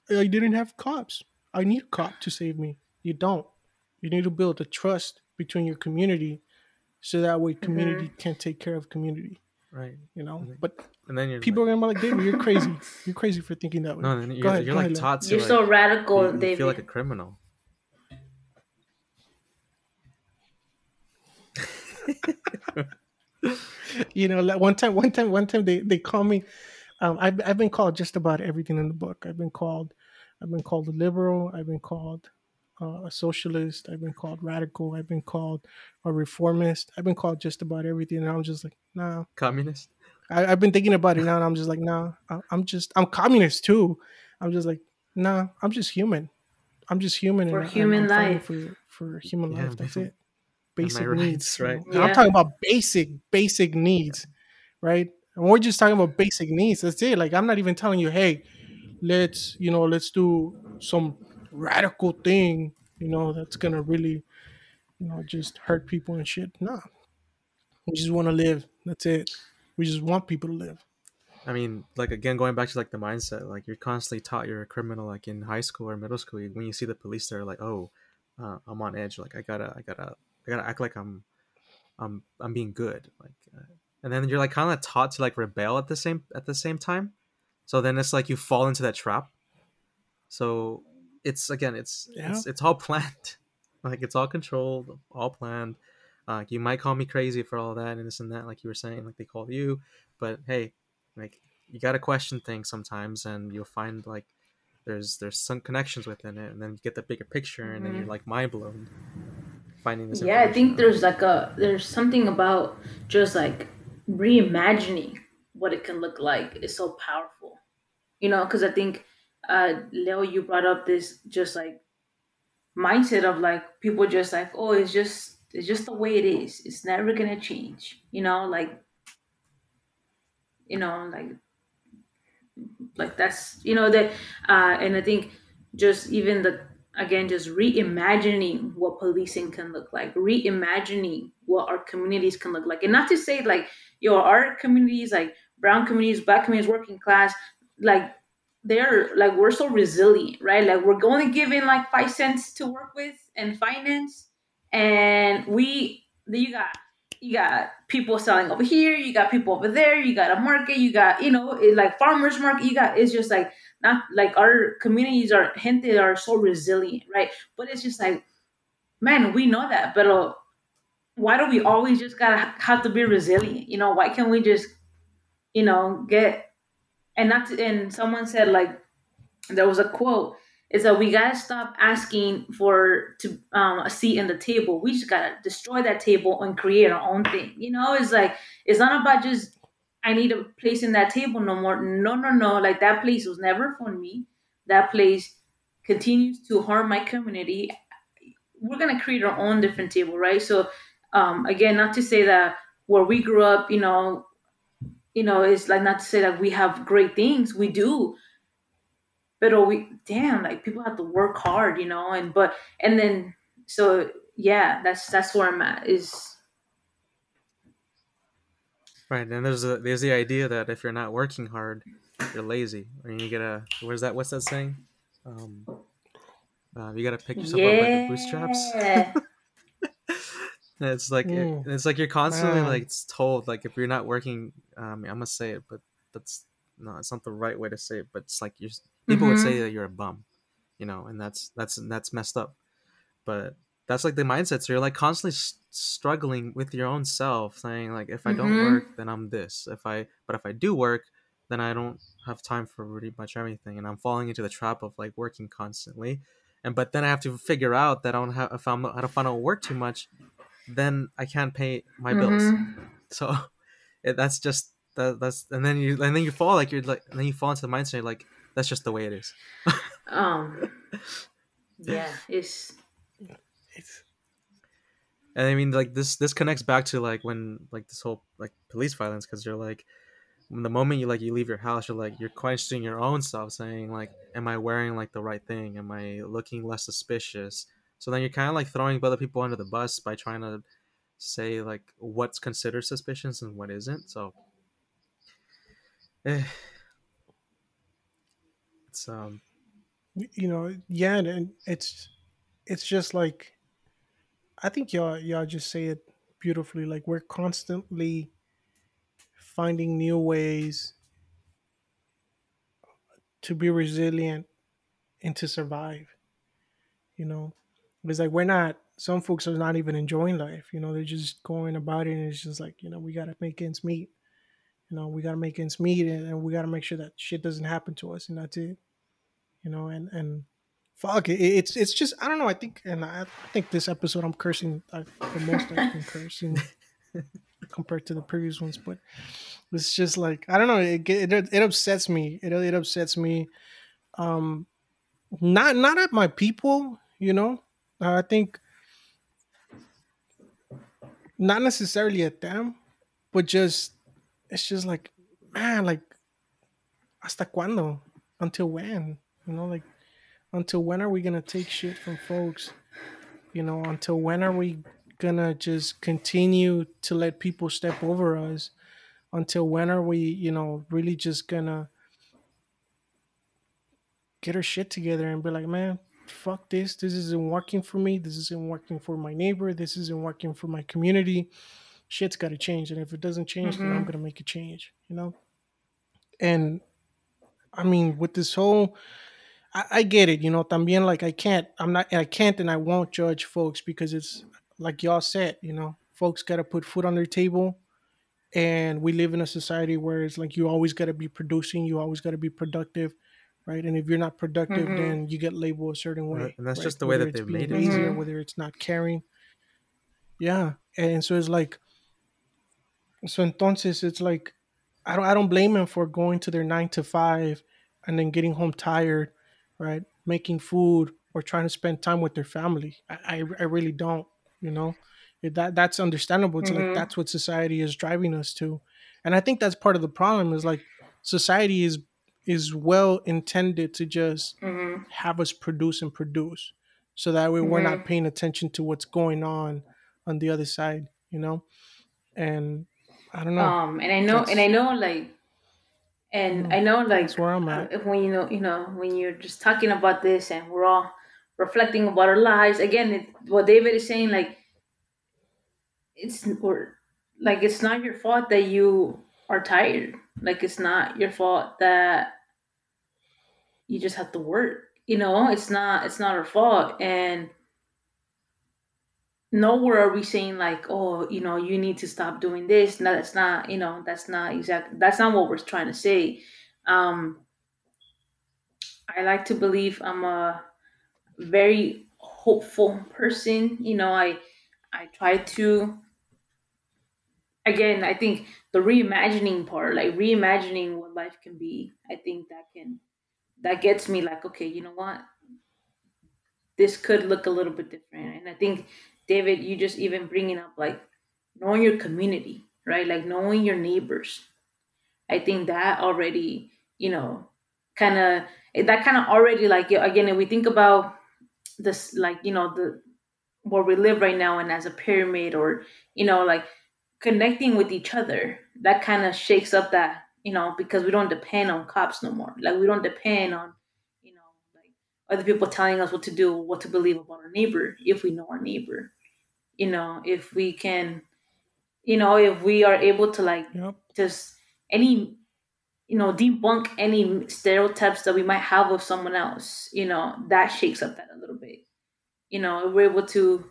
I didn't have cops. I need a cop to save me. You don't. You need to build a trust between your community, so that way community can take care of community, right? You know, but and then people are gonna be like, "David, you're crazy. You're crazy for thinking that way." No, then you're like taught to. You're like, so radical, David. You feel like a criminal. You know, like one time, they call me. I've been called just about everything in the book. I've been called a liberal. I've been called a socialist. I've been called radical. I've been called a reformist. I've been called just about everything. And I'm just like, nah. Communist? I've been thinking about it now, and I'm just like, nah. I'm communist too. I'm just like, nah. I'm just human. For human life. For human life. That's it. Basic needs, right? Yeah. I'm talking about basic needs, right? And we're just talking about basic needs. That's it. Like, I'm not even telling you, hey, let's do some radical thing, you know, that's gonna really, you know, just hurt people and shit. Nah, we just want to live. That's it. We just want people to live. I mean, like, again, going back to like the mindset, like you're constantly taught you're a criminal, like in high school or middle school. When you see the police, they're like, "Oh, I'm on edge. Like I gotta act like I'm being good." Like, and then you're like kind of taught to like rebel at the same time. So then it's like you fall into that trap. So it's all planned. Like it's all controlled, all planned. You might call me crazy for all that and this and that, like you were saying, like they called you, but hey, like you got to question things sometimes and you'll find like there's some connections within it, and then you get the bigger picture and then you're like mind blown finding this. Yeah, I think there's something about just like reimagining what it can look like is so powerful, you know, because I think Leo, you brought up this just like mindset of like people just like, oh, it's just the way it is, it's never gonna change, like that's, you know, that and I think just even just reimagining what policing can look like, reimagining what our communities can look like. And not to say like, yo, our communities, like brown communities, black communities, working class, like they're like, we're so resilient, right? Like we're going to give in like 5 cents to work with and finance. And you got people selling over here, you got people over there, you got a market, you got, you know, it, like farmers market, you got, it's just like, not like our communities are, gente are so resilient, right? But it's just like, man, we know that, but why do we always just gotta have to be resilient? You know, why can't we just, you know, get, and not to, and someone said like, there was a quote, is that we gotta stop asking for a seat in the table. We just gotta destroy that table and create our own thing. You know, it's like, it's not about just, I need a place in that table no more. No. Like that place was never for me. That place continues to harm my community. We're gonna create our own different table, right? So again, not to say that where we grew up, you know, it's like not to say that we have great things. We do. But people have to work hard, you know, that's where I'm at is. Right. And there's the idea that if you're not working hard, you're lazy, or you gotta, what's that saying? You gotta pick yourself up by your bootstraps. It's like, it's like you're constantly like it's told, like if you're not working, I'm gonna say it, but it's not the right way to say it, but it's like people would say that you're a bum, you know, and that's messed up. But that's like the mindset. So you're like constantly struggling with your own self, saying like, if I don't work, then I'm this. But if I do work, then I don't have time for really much anything, and I'm falling into the trap of like working constantly. But then I have to figure out that if I don't work too much, then I can't pay my bills. So that's just that's and then you fall like you fall into the mindset. You're like, that's just the way it is. And I mean, like this connects back to like when like this whole like police violence, because you're like, the moment you like you leave your house, you're like you're questioning your own self, saying like, am I wearing like the right thing? Am I looking less suspicious? So then you're kind of like throwing other people under the bus by trying to say like what's considered suspicious and what isn't. So. It's and it's just like, I think y'all just say it beautifully. Like we're constantly finding new ways to be resilient and to survive. You know, it's like some folks are not even enjoying life. You know, they're just going about it, and it's just like, you know, we gotta make ends meet. You know, we got to make ends meet, and we got to make sure that shit doesn't happen to us. And that's it, you know, and fuck, it's just, I don't know. I think this episode I'm cursing the most I've been cursing compared to the previous ones, but it's just like, I don't know. It upsets me. It upsets me. Not at my people, you know, I think not necessarily at them, but just, it's just like, man, like, hasta cuando? Until when? You know, like, until when are we going to take shit from folks? You know, until when are we going to just continue to let people step over us? Until when are we, really just gonna get our shit together and be like, man, fuck this. This isn't working for me. This isn't working for my neighbor. This isn't working for my community. Shit's got to change. And if it doesn't change, then I'm going to make a change, And I mean, with this whole, I get it, también, like, I can't and I won't judge folks because it's like y'all said, folks got to put food on their table. And we live in a society where it's like, you always got to be producing. You always got to be productive. Right. And if you're not productive, then you get labeled a certain way. Right. And that's just the way that they've made it. Or whether it's not caring. Yeah. And so it's like, I don't blame them for going to their 9 to 5 and then getting home tired, right? Making food or trying to spend time with their family. I really don't, that's understandable. It's like, that's what society is driving us to. And I think that's part of the problem is like society is well intended to just have us produce so that way we're not paying attention to what's going on the other side, and I don't know. That's where I'm at. When when you're just talking about this and we're all reflecting about our lives again, what David is saying, like, it's not your fault that you are tired. Like, it's not your fault that you just have to work, it's not our fault. And nowhere are we saying like, oh, you need to stop doing this. No, that's not, that's not what we're trying to say. I like to believe I'm a very hopeful person. I try to, again, I think the reimagining part, like reimagining what life can be, I think that gets me like, okay, you know what? This could look a little bit different. And I think, David, you just even bringing up like knowing your community, right? Like knowing your neighbors. I think that already, kind of already like, again, if we think about this, like, where we live right now and as a pyramid or, like connecting with each other, that kind of shakes up that, because we don't depend on cops no more. Like we don't depend on, like other people telling us what to do, what to believe about our neighbor. If we know our neighbor, if we can, if we are able to like just any, debunk any stereotypes that we might have of someone else, that shakes up that a little bit. We're able to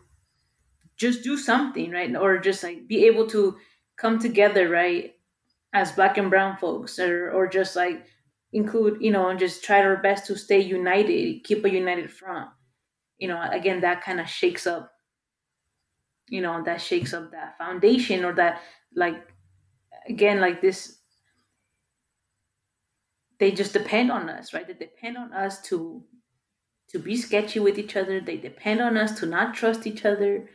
just do something, right? Or just like be able to come together, right? As Black and brown folks, or just like include, and just try our best to stay united, keep a united front. Again, that kind of shakes up, that foundation or that, like, again, like this, they just depend on us, right? They depend on us to be sketchy with each other. They depend on us to not trust each other.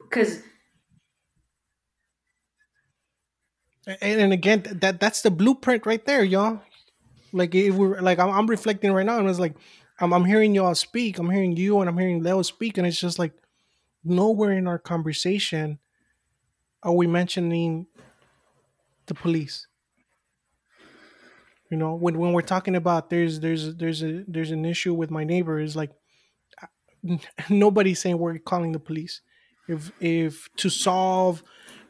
Because. And again, that's the blueprint right there, y'all. Like, if we're like, I'm reflecting right now and it's like, I'm hearing y'all speak. I'm hearing you and I'm hearing Leo speak. And it's just like, nowhere in our conversation are we mentioning the police. When we're talking about there's an issue with my neighbor, is like nobody's saying we're calling the police. If to solve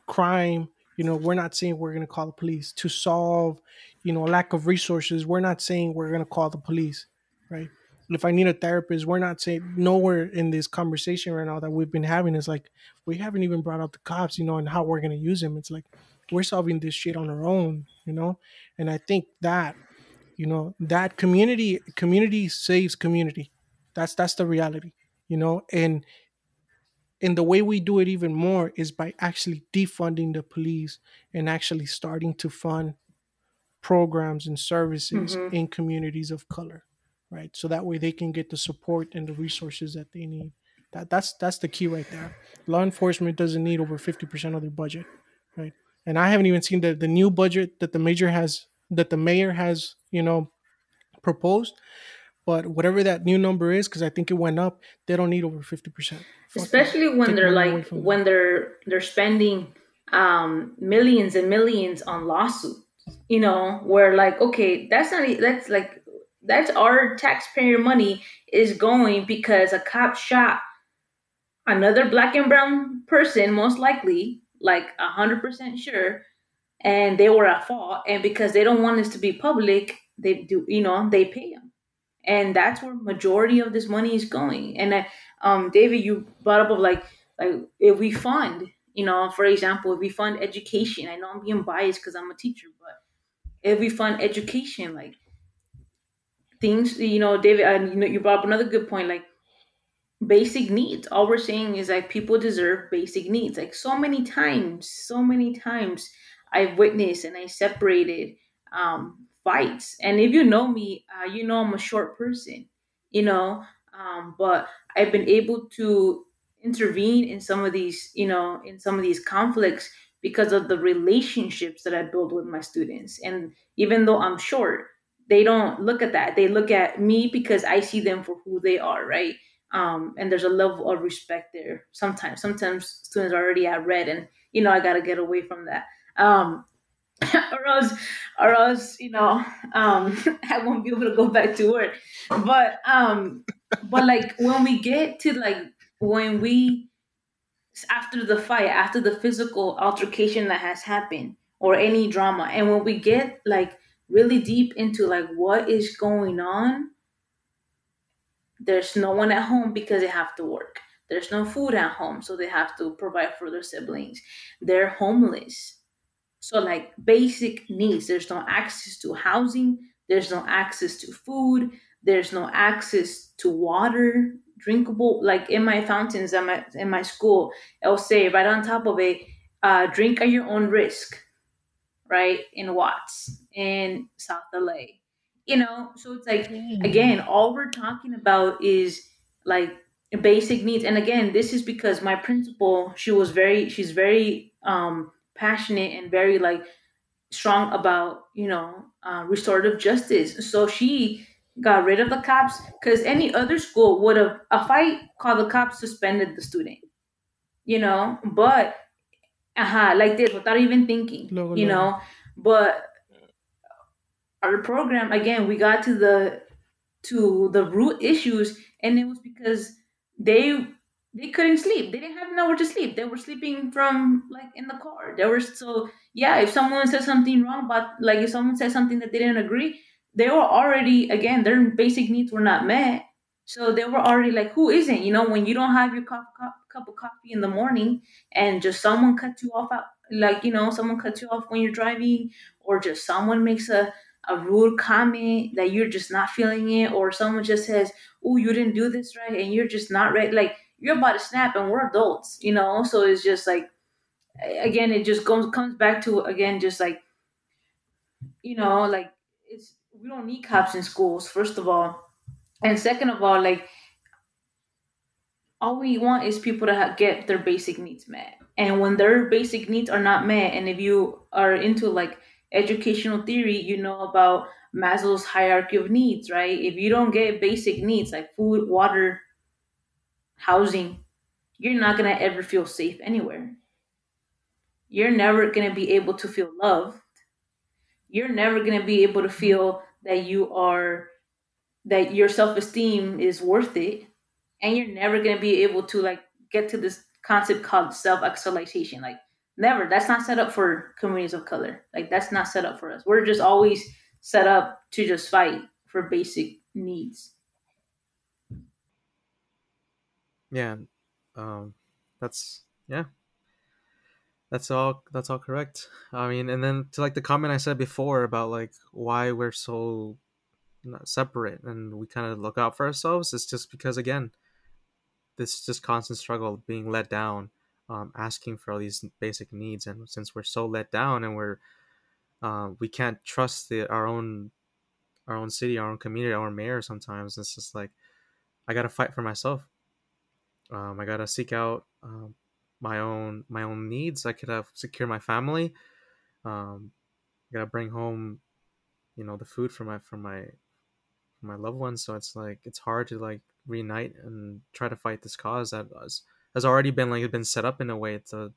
crime, we're not saying we're going to call the police. To solve, lack of resources, we're not saying we're going to call the police, right? If I need a therapist, we're not saying. Nowhere in this conversation right now that we've been having is like, we haven't even brought up the cops, and how we're going to use them. It's like, we're solving this shit on our own, and I think that, that community saves community. That's the reality, and the way we do it even more is by actually defunding the police and actually starting to fund programs and services in communities of color, right? So that way they can get the support and the resources that they need. That's the key right there. Law enforcement doesn't need over 50% of their budget, right? And I haven't even seen the new budget that the mayor has, proposed. But whatever that new number is, because I think it went up, they don't need over 50%. Especially when they're like when they're spending millions and millions on lawsuits. You know, where like, okay, that's our taxpayer money is going because a cop shot another black and brown person, most likely, like 100% sure, and they were at fault. And because they don't want this to be public, they do, you know, they pay them. And that's where majority of this money is going. And David, you brought up of like if we fund, you know, for example, if we fund education, I know I'm being biased because I'm a teacher, but if we fund education, like things, you know, David, you know, you brought up another good point, like basic needs. All we're saying is like people deserve basic needs. Like so many times I've witnessed and I separated fights. And if you know me, you know I'm a short person, you know, but I've been able to intervene in some of these, you know, in some of these conflicts because of the relationships that I build with my students. And even though I'm short, they don't look at that. They look at me because I see them for who they are, right? And there's a level of respect there. Sometimes students are already at red, and you know I gotta get away from that, or else, you know, I won't be able to go back to work. But like when we get to like when we after the fight, after the physical altercation that has happened or any drama, and when we get like really deep into like what is going on. There's no one at home because they have to work. There's no food at home, so they have to provide for their siblings. They're homeless. So like basic needs, there's no access to housing. There's no access to food. There's no access to water, drinkable. Like in my fountains at my school, it'll say right on top of it, drink at your own risk, right? In Watts, in South LA. You know, so it's like, again, all we're talking about is like basic needs. And again, this is because my principal, she's very passionate and very like strong about, you know, restorative justice. So she got rid of the cops because any other school would have a fight, called the cops, suspended the student, you know, but like this without even thinking, you know, but our program, again, we got to the root issues, and it was because they couldn't sleep. They didn't have nowhere to sleep. They were sleeping from like in the car. They were so yeah. If someone said something wrong, but like if someone said something that they didn't agree, they were already again their basic needs were not met. So they were already like, who isn't? You know, when you don't have your cup of coffee in the morning, and just someone cuts you off, like you know, someone cuts you off when you're driving, or just someone makes a rude comment that you're just not feeling it, or someone just says, oh, you didn't do this right, and you're just not right. Like, you're about to snap, and we're adults, you know? So it's just like, again, it just comes back to, again, just like, you know, like, it's we don't need cops in schools, first of all. And second of all, like, all we want is people to get their basic needs met. And when their basic needs are not met, and if you are into, like, educational theory, you know about Maslow's hierarchy of needs, right? If you don't get basic needs like food, water, housing, you're not going to ever feel safe anywhere. You're never going to be able to feel loved. You're never going to be able to feel that that your self-esteem is worth it. And you're never going to be able to like get to this concept called self-actualization. Like, never. That's not set up for communities of color. Like, that's not set up for us. We're just always set up to just fight for basic needs. Yeah. That's all correct. I mean, and then to like the comment I said before about like why we're so separate and we kind of look out for ourselves, it's just because, again, this just constant struggle of being let down. Asking for all these basic needs, and since we're so let down and we can't trust our own city, our own community, our own mayor, sometimes it's just like I gotta fight for myself. I gotta seek out my own needs. I could have secure my family. I gotta bring home, you know, the food for my my loved ones. So it's like, it's hard to like reunite and try to fight this cause that has already been like, it's been set up in a way to,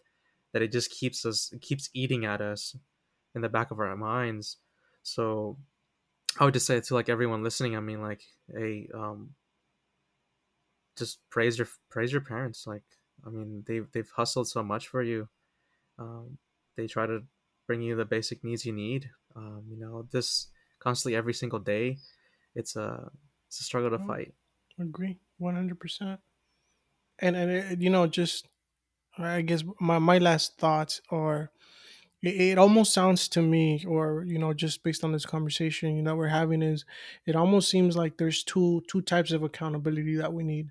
that it just keeps us, it keeps eating at us in the back of our minds. So I would just say to like everyone listening, I mean, like, hey, just praise your parents. Like, I mean, they've hustled so much for you. They try to bring you the basic needs you need. You know, this constantly every single day. It's a struggle to fight. I agree 100%. And you know, just I guess my last thoughts are, it almost sounds to me, or you know, just based on this conversation you know we're having, is it almost seems like there's two types of accountability that we need.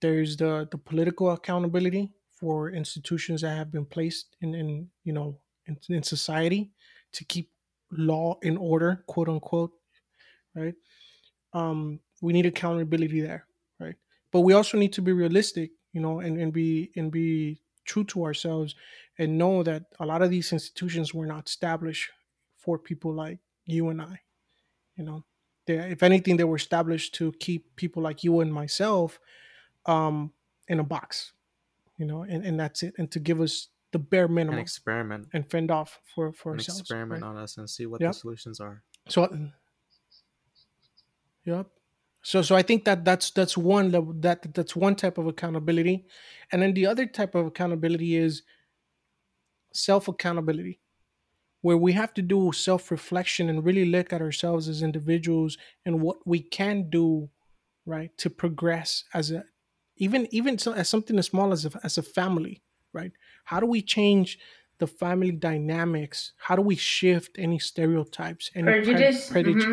There's the political accountability for institutions that have been placed in you know in society to keep law in order, quote unquote, right? We need accountability there, right? But we also need to be realistic, you know, and be true to ourselves and know that a lot of these institutions were not established for people like you and I. You know, if anything, they were established to keep people like you and myself in a box, you know, and that's it. And to give us the bare minimum. An experiment. And fend off for ourselves. Experiment, right? On us and see what the solutions are. So I think that's one level, that's one type of accountability. And then the other type of accountability is self-accountability, where we have to do self-reflection and really look at ourselves as individuals and what we can do, right, to progress as a even so, as something as small as a family, right? How do we change the family dynamics? How do we shift any stereotypes? Any prejudice? Prejudice?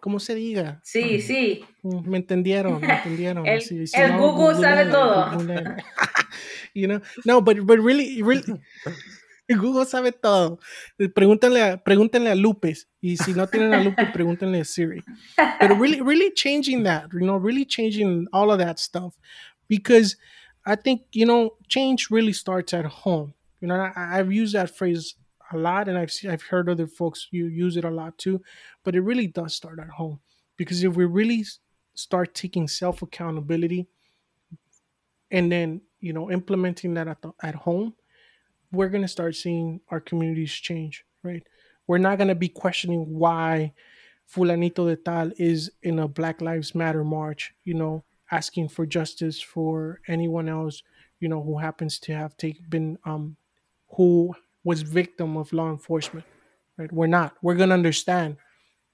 ¿Cómo se diga? Sí, sí. Me entendieron, me entendieron. El Google sabe todo. You know? No, but really, Google sabe todo. Pregúntenle a Lupes. Y si no tienen a Lupes, pregúntenle a Siri. But really changing that, you know, really changing all of that stuff. Because I think, you know, change really starts at home. You know, I've used that phrase a lot, and I've heard other folks use it a lot too, but it really does start at home, because if we really start taking self-accountability and then, you know, implementing that at home, we're going to start seeing our communities change, right? We're not going to be questioning why Fulanito de Tal is in a Black Lives Matter march, you know, asking for justice for anyone else, you know, who happens to have who was victim of law enforcement, right? We're not. We're going to understand,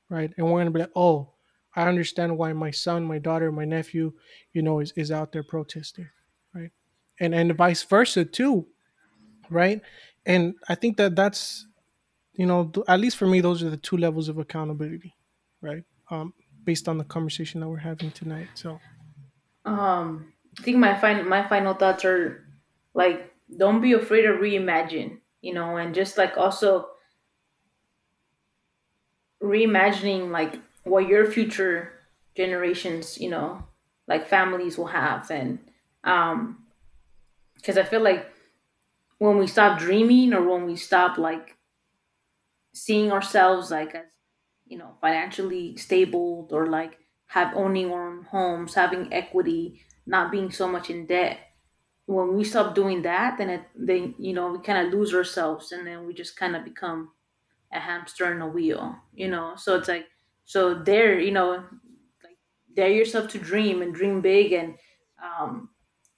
right? And we're going to be like, oh, I understand why my son, my daughter, my nephew, you know, is out there protesting, right? And vice versa too, right? And I think that's, you know, at least for me, those are the two levels of accountability, right? Based on the conversation that we're having tonight, so. I think my final thoughts are like, don't be afraid to reimagine, you know, and just like also reimagining like what your future generations, you know, like families will have. And, 'cause I feel like when we stop dreaming, or when we stop like seeing ourselves like as, you know, financially stable, or like have owning our own homes, having equity, not being so much in debt. When we stop doing that, then you know, we kind of lose ourselves, and then we just kind of become a hamster in a wheel, you know? So it's like, so dare, you know, like dare yourself to dream and dream big. And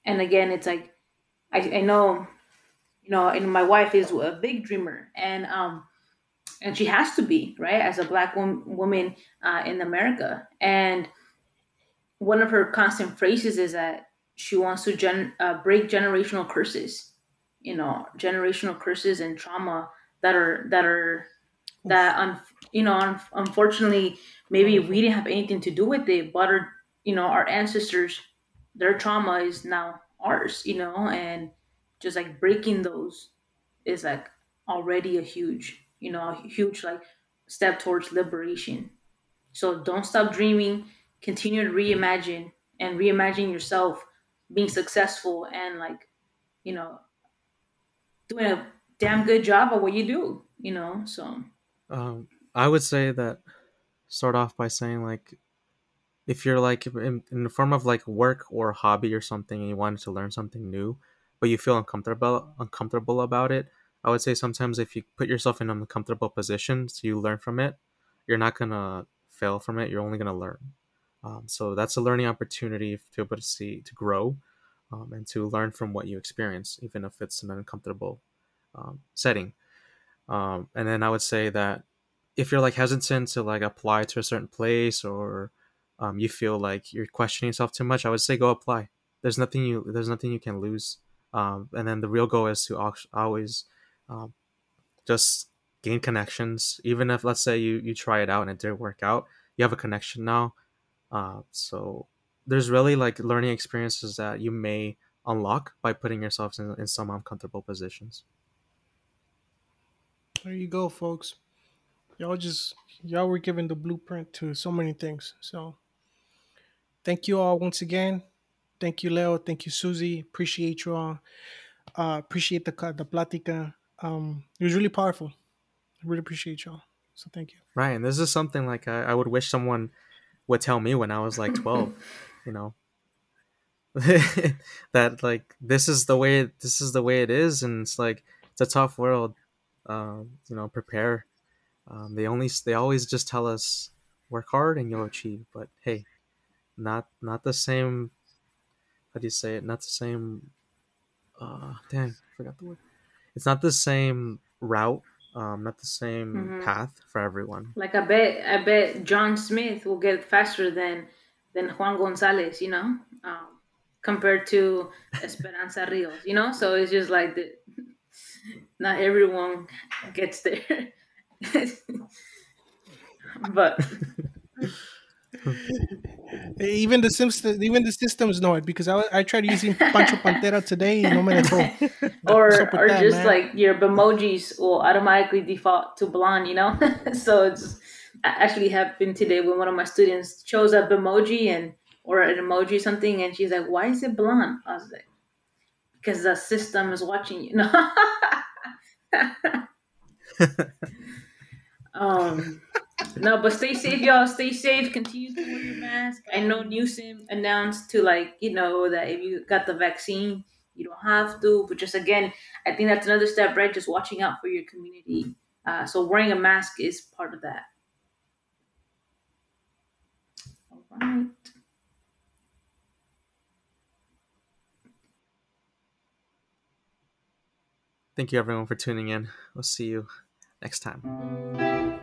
again, it's like, I know, you know, and my wife is a big dreamer, and she has to be, right, as a Black woman in America. And one of her constant phrases is that she wants to break generational curses, you know, generational curses and trauma unfortunately, maybe we didn't have anything to do with it, but our, you know, our ancestors, their trauma is now ours, you know, and just like breaking those is like already a huge, you know, a huge like step towards liberation. So don't stop dreaming, continue to reimagine, and reimagine yourself being successful and like, you know, doing a damn good job at what you do, you know, so. I would say that start off by saying, like, if you're like in the form of like work or hobby or something, and you wanted to learn something new, but you feel uncomfortable about it, I would say sometimes if you put yourself in an uncomfortable position, so you learn from it, you're not gonna fail from it. You're only gonna learn. So that's a learning opportunity to be able to see, to grow, and to learn from what you experience, even if it's an uncomfortable setting. And then I would say that if you're like hesitant to like apply to a certain place, or you feel like you're questioning yourself too much, I would say go apply. There's nothing you can lose. And then the real goal is to always just gain connections. Even if, let's say, you try it out and it didn't work out, you have a connection now. So there's really like learning experiences that you may unlock by putting yourself in some uncomfortable positions. There you go, folks. Y'all were given the blueprint to so many things. So thank you all once again. Thank you, Leo. Thank you, Susie. Appreciate you all. Appreciate the plática. It was really powerful. I really appreciate y'all. So thank you. Right. And this is something like I would wish someone would tell me when I was like 12, you know, that like, this is the way it is. And it's like, it's a tough world. You know, prepare. They always just tell us work hard and you'll achieve, but hey, not the same. How do you say it? Not the same. Dang, I forgot the word. It's not the same route. Not the same path for everyone. Like I bet John Smith will get faster than Juan Gonzalez, you know, compared to Esperanza Rios, you know. So it's just like not everyone gets there, but even the systems know it, because I tried using Pancho Pantera today and no me dejó. Or that, just man. Like your Bemojis will automatically default to blonde, you know. So it's actually happened today when one of my students chose a Bemoji or an emoji something, and she's like, "Why is it blonde?" I was like, "Because the system is watching you." No. No, but stay safe, y'all. Stay safe. Continue to wear your mask. I know Newsom announced to, like, you know, that if you got the vaccine, you don't have to. But just, again, I think that's another step, right? Just watching out for your community. So wearing a mask is part of that. All right. Thank you, everyone, for tuning in. We'll see you next time.